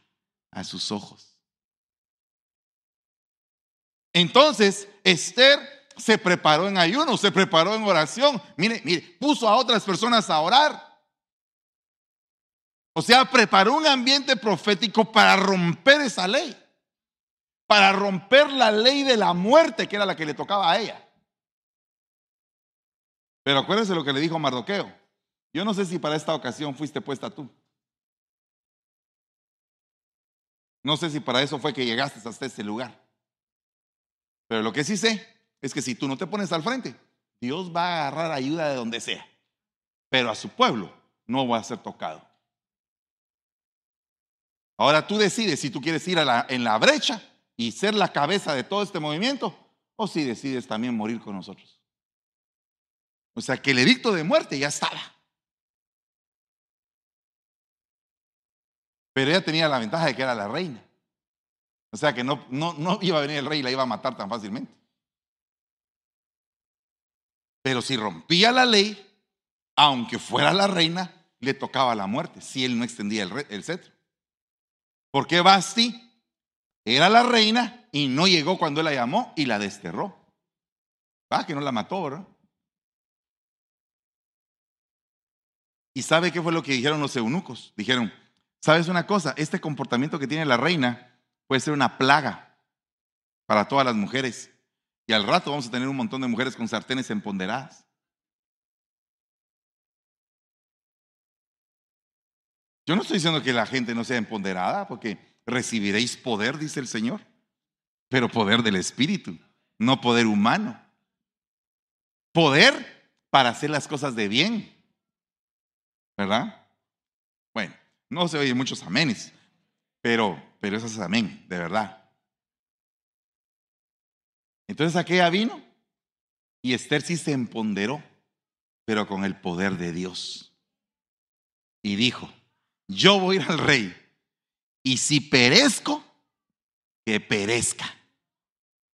a sus ojos. Entonces, Esther se preparó en ayuno, se preparó en oración. Mire, mire, puso a otras personas a orar. O sea, preparó un ambiente profético para romper esa ley. Para romper la ley de la muerte, que era la que le tocaba a ella. Pero acuérdense lo que le dijo Mardoqueo. Yo no sé si para esta ocasión fuiste puesta tú. No sé si para eso fue que llegaste hasta este lugar. Pero lo que sí sé es que si tú no te pones al frente, Dios va a agarrar ayuda de donde sea. Pero a su pueblo no va a ser tocado. Ahora tú decides si tú quieres ir a la, en la brecha y ser la cabeza de todo este movimiento, o si decides también morir con nosotros. O sea que el edicto de muerte ya estaba. Pero ella tenía la ventaja de que era la reina. O sea que no, no, no iba a venir el rey y la iba a matar tan fácilmente. Pero si rompía la ley, aunque fuera la reina, le tocaba la muerte si él no extendía el, el cetro. Porque Basti era la reina y no llegó cuando él la llamó y la desterró. Ah, que no la mató, ¿verdad? ¿Y sabe qué fue lo que dijeron los eunucos? Dijeron, ¿sabes una cosa? Este comportamiento que tiene la reina puede ser una plaga para todas las mujeres. Y al rato vamos a tener un montón de mujeres con sartenes empoderadas. Yo no estoy diciendo que la gente no sea empoderada, porque recibiréis poder, dice el Señor. Pero poder del Espíritu, no poder humano. Poder para hacer las cosas de bien. ¿Verdad? Bueno, no se oyen muchos amenes, pero... pero eso es amén, de verdad. Entonces aquella vino y Esther sí se empoderó pero con el poder de Dios. Y dijo, yo voy a ir al rey, y si perezco, que perezca.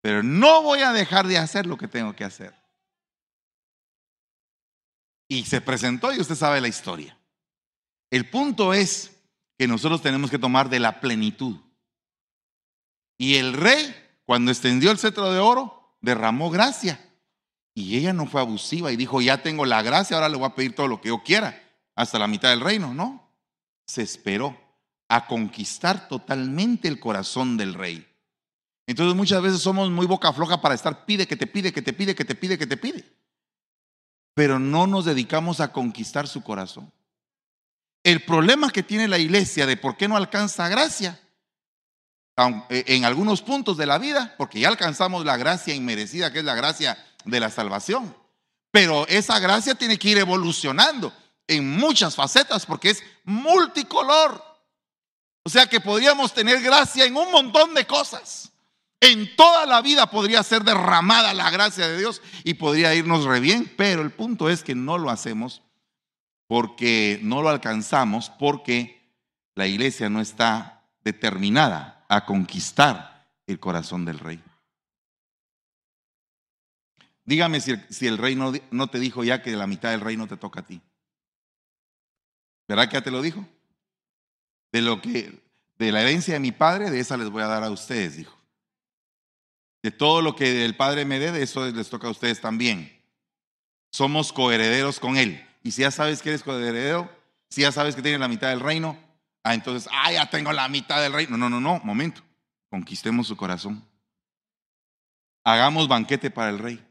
Pero no voy a dejar de hacer lo que tengo que hacer. Y se presentó, y usted sabe la historia. El punto es que nosotros tenemos que tomar de la plenitud. Y el rey, cuando extendió el cetro de oro, derramó gracia. Y ella no fue abusiva y dijo, ya tengo la gracia, ahora le voy a pedir todo lo que yo quiera, hasta la mitad del reino. No, se esperó a conquistar totalmente el corazón del rey. Entonces muchas veces somos muy boca floja para estar, pide que te pide, que te pide, que te pide, que te pide. Pero no nos dedicamos a conquistar su corazón. El problema que tiene la iglesia de por qué no alcanza gracia en algunos puntos de la vida, porque ya alcanzamos la gracia inmerecida, que es la gracia de la salvación, pero esa gracia tiene que ir evolucionando en muchas facetas porque es multicolor. O sea que podríamos tener gracia en un montón de cosas. En toda la vida podría ser derramada la gracia de Dios y podría irnos re bien, pero el punto es que no lo hacemos porque no lo alcanzamos, porque la iglesia no está determinada a conquistar el corazón del rey. Dígame si, si el rey no, no te dijo ya que la mitad del reino te toca a ti. ¿Verdad que ya te lo dijo? De lo que, de la herencia de mi padre, de esa les voy a dar a ustedes, dijo. De todo lo que el padre me dé, de eso les toca a ustedes también. Somos coherederos con él. Y si ya sabes que eres coheredero, si ya sabes que tienes la mitad del reino, ah, entonces, ah, ya tengo la mitad del reino. No, no, no, momento. Conquistemos su corazón. Hagamos banquete para el rey.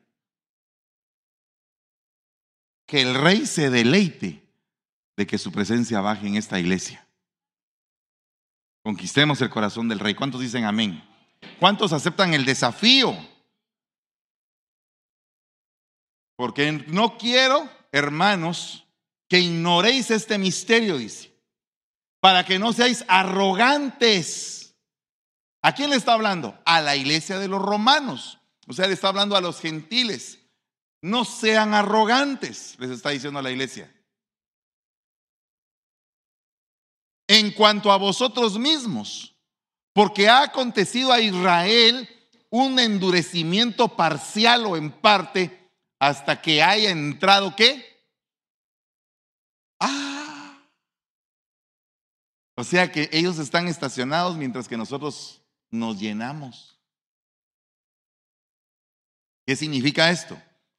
Que el rey se deleite de que su presencia baje en esta iglesia. Conquistemos el corazón del rey. ¿Cuántos dicen amén? ¿Cuántos aceptan el desafío? Porque no quiero, hermanos, que ignoréis este misterio, dice, para que no seáis arrogantes. ¿A quién le está hablando? A la iglesia de los romanos. O sea, le está hablando a los gentiles. No sean arrogantes, les está diciendo a la iglesia. En cuanto a vosotros mismos, porque ha acontecido a Israel un endurecimiento parcial o en parte, hasta que haya entrado, ¿qué? Ah. O sea que ellos están estacionados mientras que nosotros nos llenamos. ¿Qué significa esto?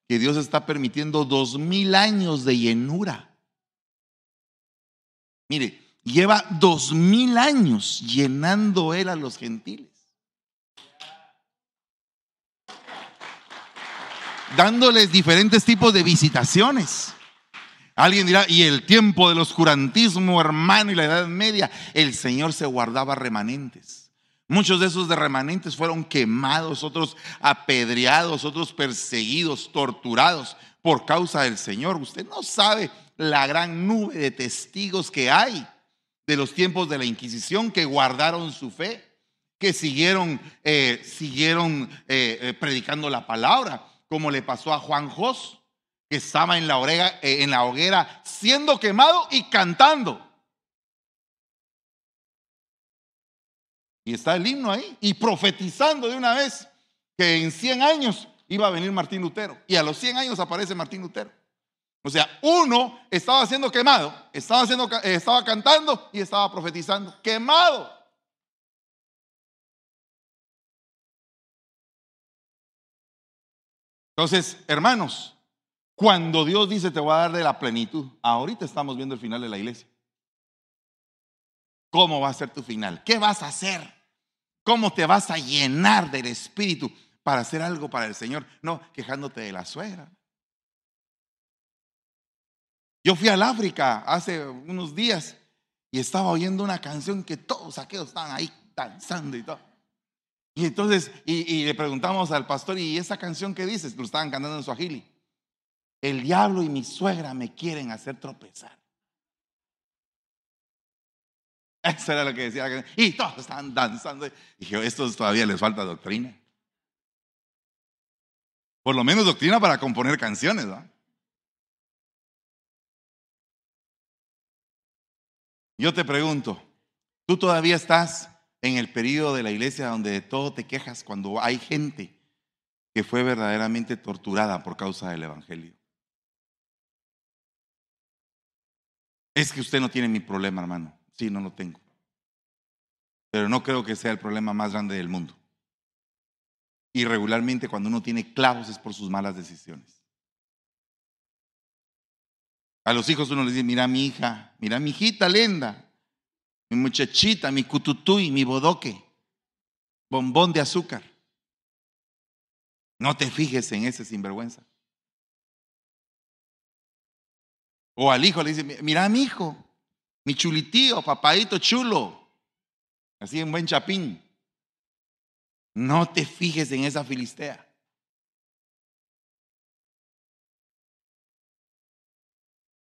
Que Dios está permitiendo dos mil años de llenura. Mire, lleva dos mil años llenando él a los gentiles, dándoles diferentes tipos de visitaciones. Alguien dirá, y el tiempo del oscurantismo, hermano, y la Edad Media, el Señor se guardaba remanentes. Muchos de esos de remanentes fueron quemados, otros apedreados, otros perseguidos, torturados por causa del Señor. Usted no sabe la gran nube de testigos que hay de los tiempos de la Inquisición, que guardaron su fe, que siguieron, eh, siguieron eh, eh, predicando la palabra, como le pasó a Juan José, que estaba en la, orega, eh, en la hoguera siendo quemado y cantando. Y está el himno ahí, y profetizando de una vez que en cien años iba a venir Martín Lutero. Y a los cien años aparece Martín Lutero. O sea, uno estaba siendo quemado, estaba, siendo, eh, estaba cantando y estaba profetizando. ¡Quemado! Entonces, hermanos, cuando Dios dice te voy a dar de la plenitud, ahorita estamos viendo el final de la iglesia. ¿Cómo va a ser tu final? ¿Qué vas a hacer? ¿Cómo te vas a llenar del Espíritu para hacer algo para el Señor? No, quejándote de la suegra. Yo fui al África hace unos días y estaba oyendo una canción que todos aquellos estaban ahí danzando y todo. Y entonces, y, y le preguntamos al pastor, ¿y esa canción qué dices? Lo estaban cantando en suajili. El diablo y mi suegra me quieren hacer tropezar. Eso era lo que decía la canción. Y todos estaban danzando. Y dije, estos todavía les falta doctrina. Por lo menos doctrina para componer canciones, ¿no? Yo te pregunto, ¿tú todavía estás en el periodo de la iglesia donde de todo te quejas cuando hay gente que fue verdaderamente torturada por causa del evangelio? Es que usted no tiene mi problema, hermano. Sí, no lo tengo. Pero no creo que sea el problema más grande del mundo. Y regularmente cuando uno tiene clavos es por sus malas decisiones. A los hijos uno les dice, mira mi hija, mira mi hijita linda, mi muchachita, mi cututuy, mi bodoque, bombón de azúcar. No te fijes en ese sinvergüenza. O al hijo le dice, mira a mi hijo, mi chulitío, papadito chulo, así en buen chapín. No te fijes en esa filistea.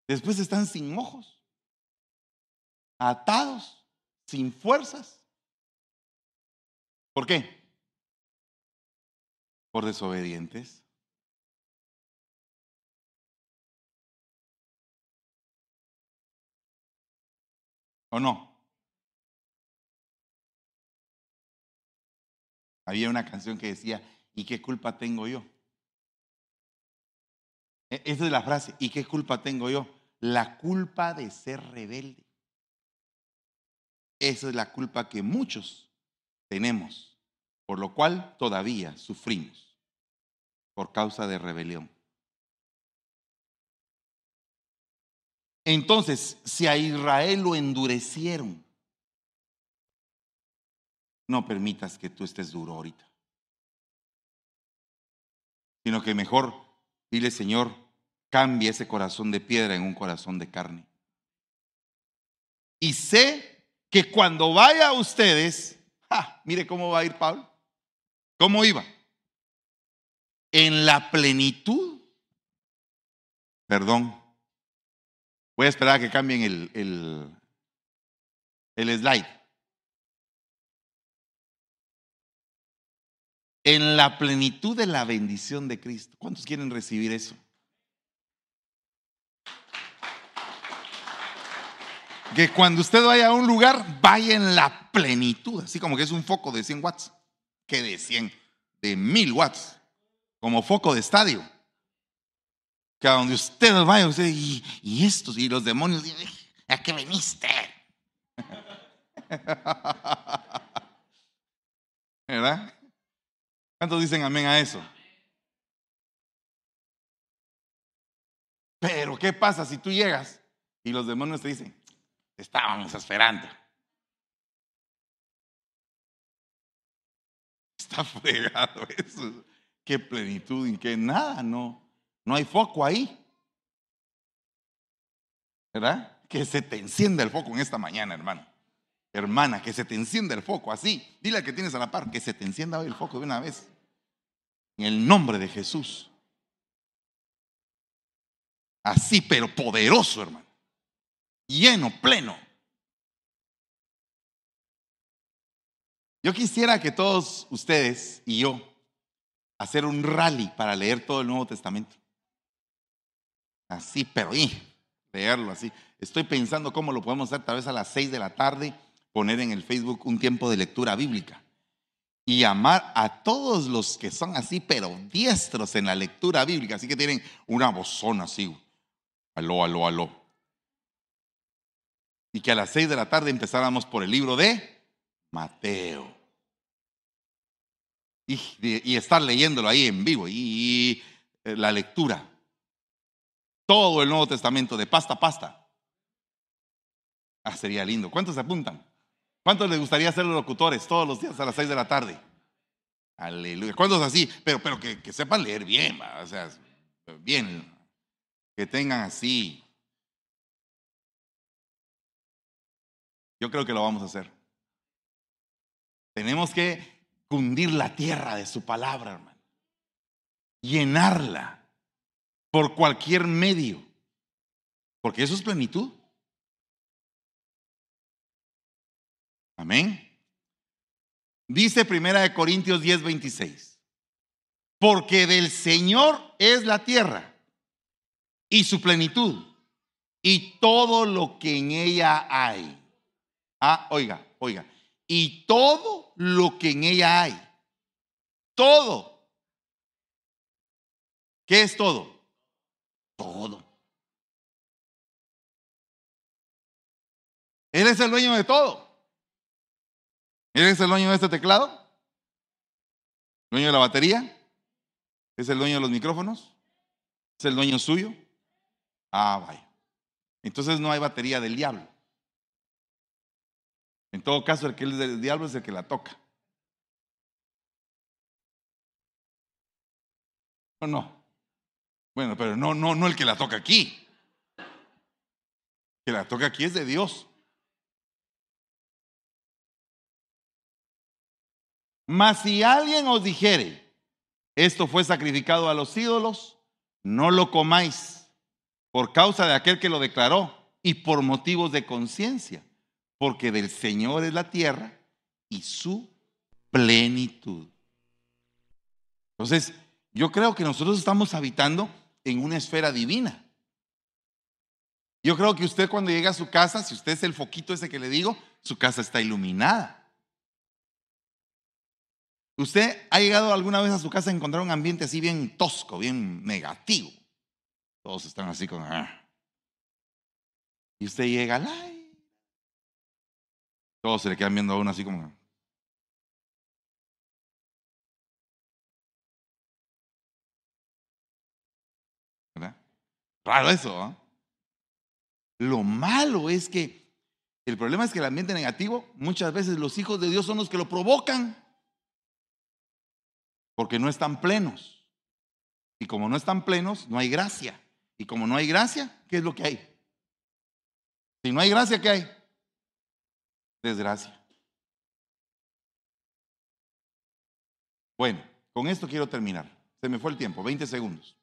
Después están sin ojos, atados, sin fuerzas. ¿Por qué? Por desobedientes. ¿O no? Había una canción que decía, ¿y qué culpa tengo yo? Esa es la frase, ¿y qué culpa tengo yo? La culpa de ser rebelde. Esa es la culpa que muchos tenemos, por lo cual todavía sufrimos por causa de rebelión. Entonces, si a Israel lo endurecieron, no permitas que tú estés duro ahorita, sino que mejor dile, Señor, cambia ese corazón de piedra en un corazón de carne. Y sé que cuando vaya a ustedes, ¡ja! Mire cómo va a ir Pablo, cómo iba, en la plenitud, perdón. Voy a esperar a que cambien el, el, el slide. En la plenitud de la bendición de Cristo. ¿Cuántos quieren recibir eso? Que cuando usted vaya a un lugar, vaya en la plenitud. Así como que es un foco de cien watts. Que de cien, de mil watts. Como foco de estadio. Que a donde usted vaya, usted, y, y estos, y los demonios, y, ¿a qué viniste? ¿Verdad? ¿Cuántos dicen amén a eso? Pero, ¿qué pasa si tú llegas y los demonios te dicen, te estábamos esperando? Está fregado eso. Qué plenitud y qué nada, no. No hay foco ahí, ¿verdad? Que se te encienda el foco en esta mañana, hermano. Hermana, que se te encienda el foco, así. Dile al que tienes a la par, que se te encienda hoy el foco de una vez. En el nombre de Jesús. Así, pero poderoso, hermano. Lleno, pleno. Yo quisiera que todos ustedes y yo hacer un rally para leer todo el Nuevo Testamento. Así, pero y leerlo así. Estoy pensando cómo lo podemos hacer, tal vez a las seis de la tarde, poner en el Facebook un tiempo de lectura bíblica y llamar a todos los que son así, pero diestros en la lectura bíblica, así que tienen una bozona así, aló, aló, aló. Y que a las seis de la tarde empezáramos por el libro de Mateo. Y, y estar leyéndolo ahí en vivo, y, y la lectura. Todo el Nuevo Testamento, de pasta a pasta. Ah, sería lindo. ¿Cuántos se apuntan? ¿Cuántos les gustaría ser los locutores todos los días a las seis de la tarde? Aleluya. ¿Cuántos así? Pero, pero que, que sepan leer bien, ¿va? O sea, bien. Que tengan así. Yo creo que lo vamos a hacer. Tenemos que cundir la tierra de su palabra, hermano. Llenarla. Por cualquier medio, porque eso es plenitud. Amén. Dice Primera de Corintios diez veintiséis, porque del Señor es la tierra y su plenitud y todo lo que en ella hay. Ah, oiga, oiga. Y todo lo que en ella hay. Todo. ¿Qué es todo? Todo. Él es el dueño de todo. Él es el dueño de este teclado. Dueño de la batería. Es el dueño de los micrófonos. Es el dueño suyo. Ah, vaya. Entonces no hay batería del diablo. En todo caso, el que es del diablo es el que la toca. No, no. Bueno, pero no, no, no el que la toca aquí. Que la toca aquí es de Dios. Mas si alguien os dijere, esto fue sacrificado a los ídolos, no lo comáis, por causa de aquel que lo declaró y por motivos de conciencia, porque del Señor es la tierra y su plenitud. Entonces, yo creo que nosotros estamos habitando en una esfera divina. Yo creo que usted cuando llega a su casa, si usted es el foquito ese que le digo, su casa está iluminada. ¿Usted ha llegado alguna vez a su casa a encontrar un ambiente así bien tosco, bien negativo? Todos están así con... Ah. Y usted llega, ¡ay! Todos se le quedan viendo a uno así como... ¿Verdad? Raro eso, ¿eh? Lo malo es que... El problema es que el ambiente negativo, muchas veces los hijos de Dios son los que lo provocan. Porque no están plenos. Y como no están plenos, no hay gracia. Y como no hay gracia, ¿qué es lo que hay? Si no hay gracia, ¿qué hay? Desgracia. Bueno, con esto quiero terminar. Se me fue el tiempo, veinte segundos.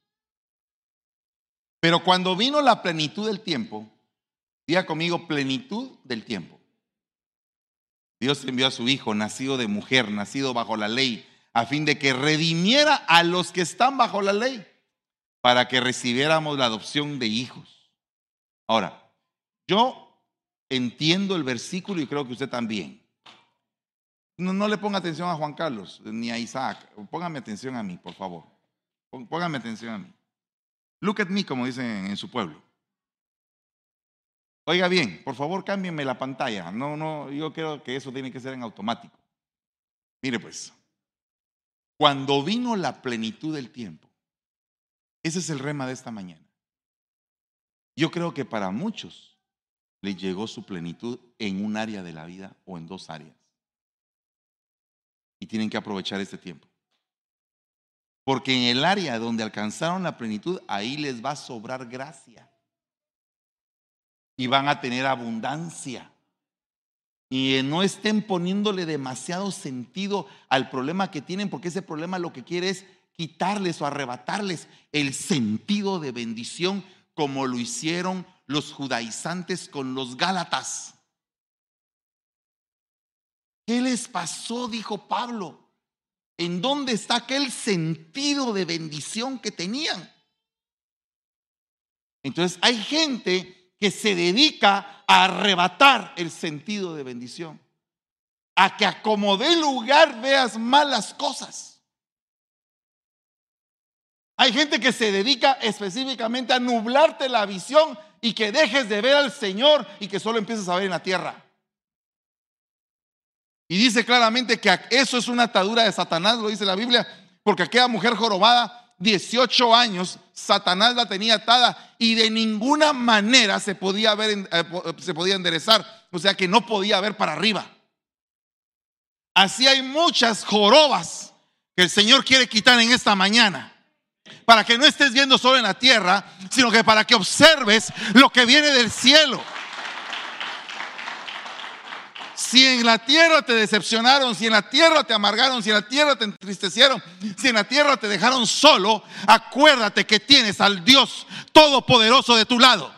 Pero cuando vino la plenitud del tiempo, diga conmigo, plenitud del tiempo. Dios envió a su hijo, nacido de mujer, nacido bajo la ley, a fin de que redimiera a los que están bajo la ley, para que recibiéramos la adopción de hijos. Ahora, yo entiendo el versículo y creo que usted también. No, no le ponga atención a Juan Carlos ni a Isaac. Póngame atención a mí, por favor. Póngame atención a mí. Look at me, como dicen en su pueblo. Oiga bien, por favor, cámbienme la pantalla. No, no, yo creo que eso tiene que ser en automático. Mire pues. Cuando vino la plenitud del tiempo, ese es el rema de esta mañana. Yo creo que para muchos les llegó su plenitud en un área de la vida o en dos áreas. Y tienen que aprovechar este tiempo. Porque en el área donde alcanzaron la plenitud, ahí les va a sobrar gracia. Y van a tener abundancia. Y no estén poniéndole demasiado sentido al problema que tienen, porque ese problema lo que quiere es quitarles o arrebatarles el sentido de bendición, como lo hicieron los judaizantes con los gálatas. ¿Qué les pasó? Dijo Pablo. ¿En dónde está aquel sentido de bendición que tenían? Entonces hay gente que se dedica a arrebatar el sentido de bendición, a que a como dé lugar veas malas cosas. Hay gente que se dedica específicamente a nublarte la visión y que dejes de ver al Señor y que solo empieces a ver en la tierra. Y dice claramente que eso es una atadura de Satanás, lo dice la Biblia, porque aquella mujer jorobada, dieciocho años, Satanás la tenía atada y de ninguna manera se podía ver, se podía enderezar, o sea que no podía ver para arriba. Así hay muchas jorobas que el Señor quiere quitar en esta mañana, para que no estés viendo solo en la tierra, sino que para que observes lo que viene del cielo. Si en la tierra te decepcionaron, si en la tierra te amargaron, si en la tierra te entristecieron, si en la tierra te dejaron solo, acuérdate que tienes al Dios Todopoderoso de tu lado,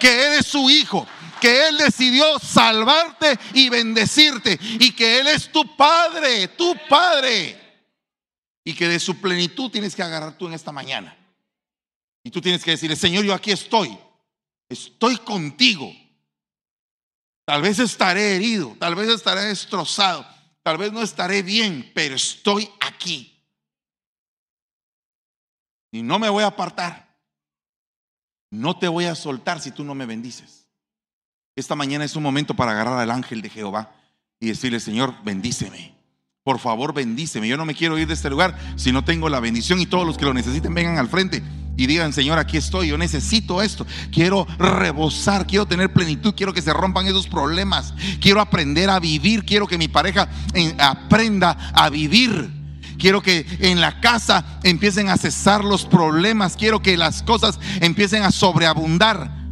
que Él es su Hijo, que Él decidió salvarte y bendecirte, y que Él es tu Padre, tu Padre, y que de su plenitud tienes que agarrar tú en esta mañana. Y tú tienes que decirle: Señor, yo aquí estoy, estoy contigo. Tal vez estaré herido, tal vez estaré destrozado, tal vez no estaré bien, pero estoy aquí. Y no me voy a apartar. No te voy a soltar si tú no me bendices. Esta mañana es un momento para agarrar al ángel de Jehová y decirle: Señor, bendíceme. Por favor, bendíceme. Yo no me quiero ir de este lugar si no tengo la bendición. Y todos los que lo necesiten vengan al frente y digan: Señor, aquí estoy, yo necesito esto, quiero rebosar, quiero tener plenitud, quiero que se rompan esos problemas, quiero aprender a vivir, quiero que mi pareja aprenda a vivir, quiero que en la casa empiecen a cesar los problemas, quiero que las cosas empiecen a sobreabundar.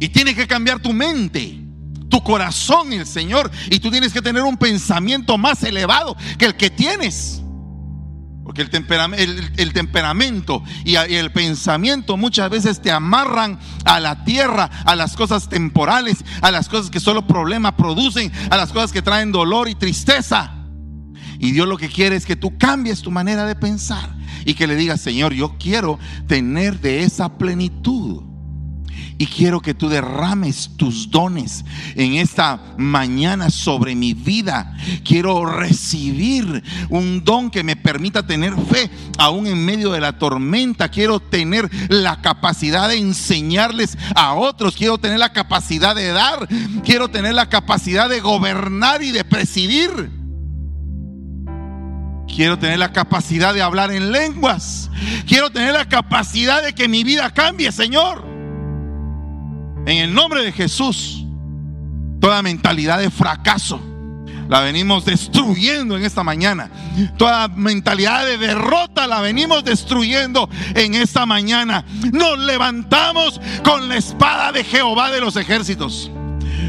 Y tiene que cambiar tu mente, tu corazón, el Señor, y tú tienes que tener un pensamiento más elevado que el que tienes. Porque el, temperam- el, el temperamento y el pensamiento muchas veces te amarran a la tierra, a las cosas temporales, a las cosas que solo problemas producen, a las cosas que traen dolor y tristeza. Y Dios lo que quiere es que tú cambies tu manera de pensar y que le digas: Señor, yo quiero tener de esa plenitud. Y quiero que tú derrames tus dones en esta mañana sobre mi vida. Quiero recibir un don que me permita tener fe aún en medio de la tormenta. Quiero tener la capacidad de enseñarles a otros. Quiero tener la capacidad de dar. Quiero tener la capacidad de gobernar y de presidir. Quiero tener la capacidad de hablar en lenguas. Quiero tener la capacidad de que mi vida cambie, Señor. En el nombre de Jesús, toda mentalidad de fracaso la venimos destruyendo en esta mañana. Toda mentalidad de derrota la venimos destruyendo en esta mañana. Nos levantamos con la espada de Jehová de los ejércitos.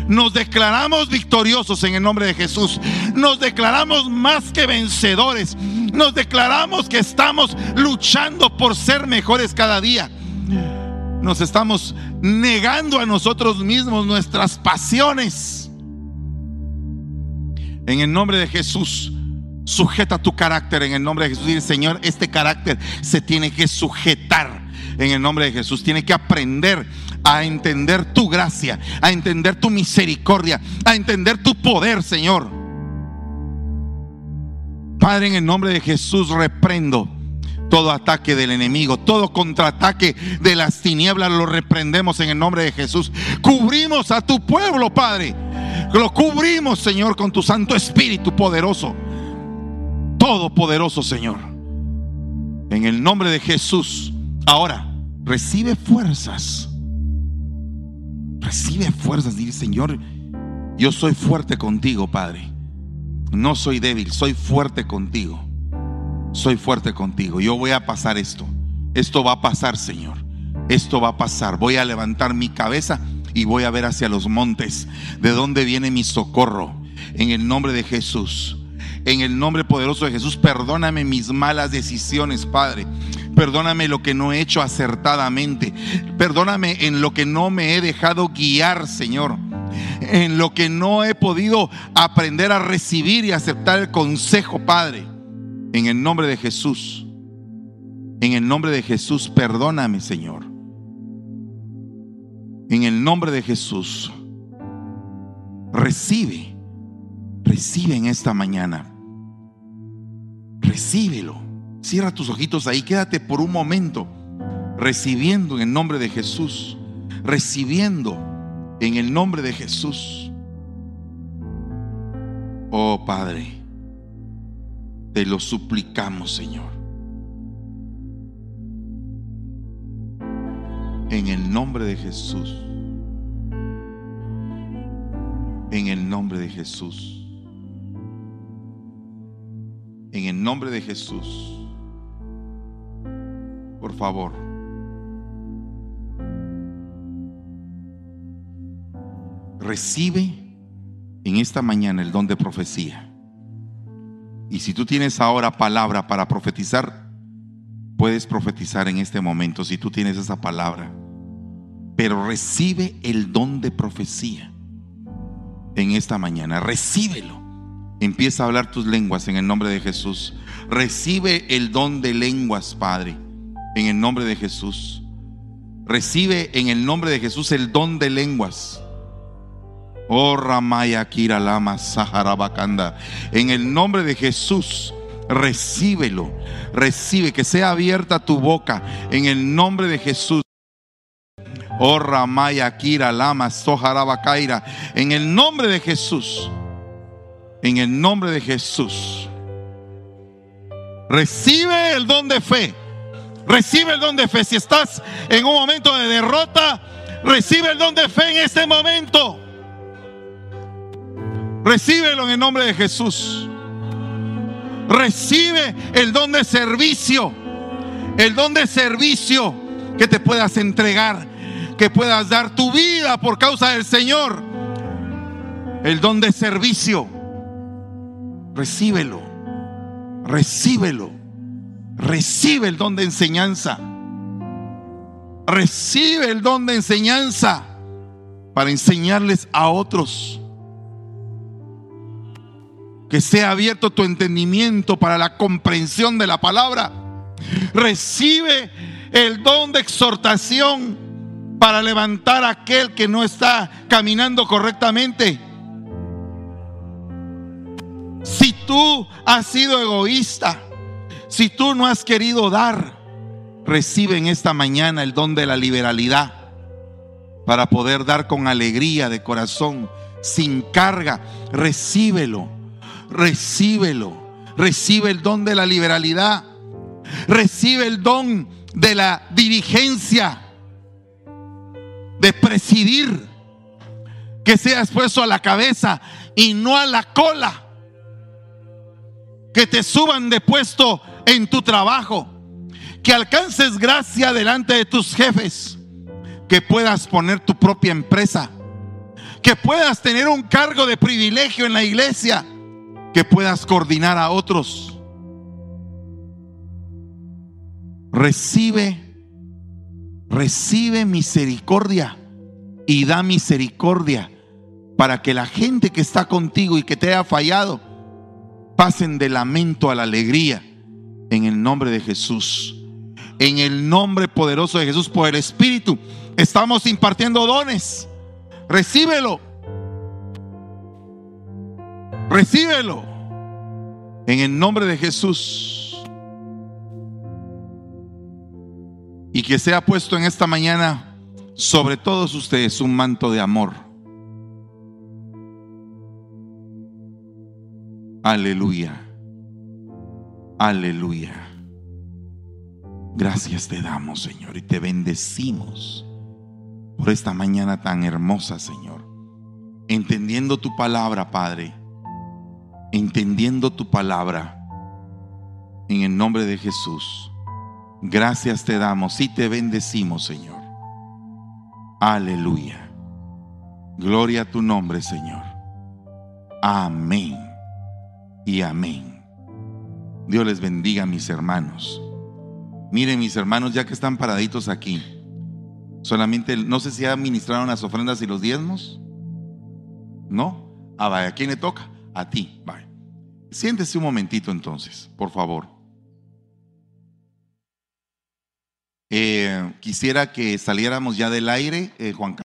Nos declaramos victoriosos en el nombre de Jesús. Nos declaramos más que vencedores. Nos declaramos que estamos luchando por ser mejores cada día. Nos estamos negando a nosotros mismos, nuestras pasiones. En el nombre de Jesús, sujeta tu carácter. En el nombre de Jesús, dile: Señor, este carácter se tiene que sujetar. En el nombre de Jesús, tiene que aprender a entender tu gracia, a entender tu misericordia, a entender tu poder, Señor. Padre, en el nombre de Jesús, reprendo todo ataque del enemigo, todo contraataque de las tinieblas lo reprendemos en el nombre de Jesús. Cubrimos a tu pueblo, Padre. Lo cubrimos, Señor, con tu Santo Espíritu poderoso, todopoderoso, Señor. En el nombre de Jesús, ahora recibe fuerzas. Recibe fuerzas, dile: Señor, yo soy fuerte contigo, Padre. No soy débil, soy fuerte contigo. Soy fuerte contigo. Yo voy a pasar esto. Esto va a pasar, Señor. Esto va a pasar. Voy a levantar mi cabeza y voy a ver hacia los montes, de dónde viene mi socorro. En el nombre de Jesús. En el nombre poderoso de Jesús, perdóname mis malas decisiones, Padre. Perdóname lo que no he hecho acertadamente. Perdóname en lo que no me he dejado guiar, Señor. En lo que no he podido aprender a recibir y aceptar el consejo, Padre. En el nombre de Jesús, en el nombre de Jesús, perdóname, Señor. En el nombre de Jesús, recibe, recibe en esta mañana. Recíbelo. Cierra tus ojitos ahí, quédate por un momento recibiendo en el nombre de Jesús, recibiendo en el nombre de Jesús. Oh Padre, te lo suplicamos, Señor, en el nombre de Jesús, en el nombre de Jesús, en el nombre de Jesús. Por favor, recibe en esta mañana el don de profecía. Y si tú tienes ahora palabra para profetizar, puedes profetizar en este momento si tú tienes esa palabra. Pero recibe el don de profecía en esta mañana. Recíbelo. Empieza a hablar tus lenguas en el nombre de Jesús. Recibe el don de lenguas, Padre, en el nombre de Jesús. Recibe en el nombre de Jesús el don de lenguas. Oh Ramaya Kiralama Saharabakanda. En el nombre de Jesús, recíbelo. Recibe, que sea abierta tu boca en el nombre de Jesús. Oh Ramaya Kiralama Soharabakaira. En el nombre de Jesús. En el nombre de Jesús. Recibe el don de fe. Recibe el don de fe. Si estás en un momento de derrota, recibe el don de fe en este momento. Recíbelo en el nombre de Jesús. Recibe el don de servicio. El don de servicio, que te puedas entregar, que puedas dar tu vida por causa del Señor. El don de servicio. Recíbelo. Recíbelo. Recibe el don de enseñanza. Recibe el don de enseñanza para enseñarles a otros. Que sea abierto tu entendimiento para la comprensión de la palabra. Recibe el don de exhortación para levantar a aquel que no está caminando correctamente. Si tú has sido egoísta, si tú no has querido dar, recibe en esta mañana el don de la liberalidad para poder dar con alegría de corazón, sin carga. Recíbelo, recíbelo, recibe el don de la liberalidad, recibe el don de la dirigencia, de presidir, que seas puesto a la cabeza y no a la cola. Que te suban de puesto en tu trabajo, que alcances gracia delante de tus jefes, que puedas poner tu propia empresa, que puedas tener un cargo de privilegio en la iglesia, que puedas coordinar a otros. Recibe, recibe misericordia y da misericordia para que la gente que está contigo y que te haya fallado pasen de lamento a la alegría en el nombre de Jesús. En el nombre poderoso de Jesús, por el Espíritu, estamos impartiendo dones. Recíbelo. Recíbelo en el nombre de Jesús. Y que sea puesto en esta mañana sobre todos ustedes un manto de amor. Aleluya. Aleluya. Gracias te damos, Señor, y te bendecimos por esta mañana tan hermosa, Señor. Entendiendo tu palabra, Padre. Entendiendo tu palabra, en el nombre de Jesús, gracias te damos y te bendecimos, Señor. Aleluya. Gloria a tu nombre, Señor. Amén y amén. Dios les bendiga, mis hermanos. Miren, mis hermanos, ya que están paraditos aquí, solamente, no sé si ya administraron las ofrendas y los diezmos. ¿No? Ah, vaya, ¿a quién le toca? A ti, vale. Siéntese un momentito entonces, por favor. Eh, quisiera que saliéramos ya del aire, eh, Juan Carlos.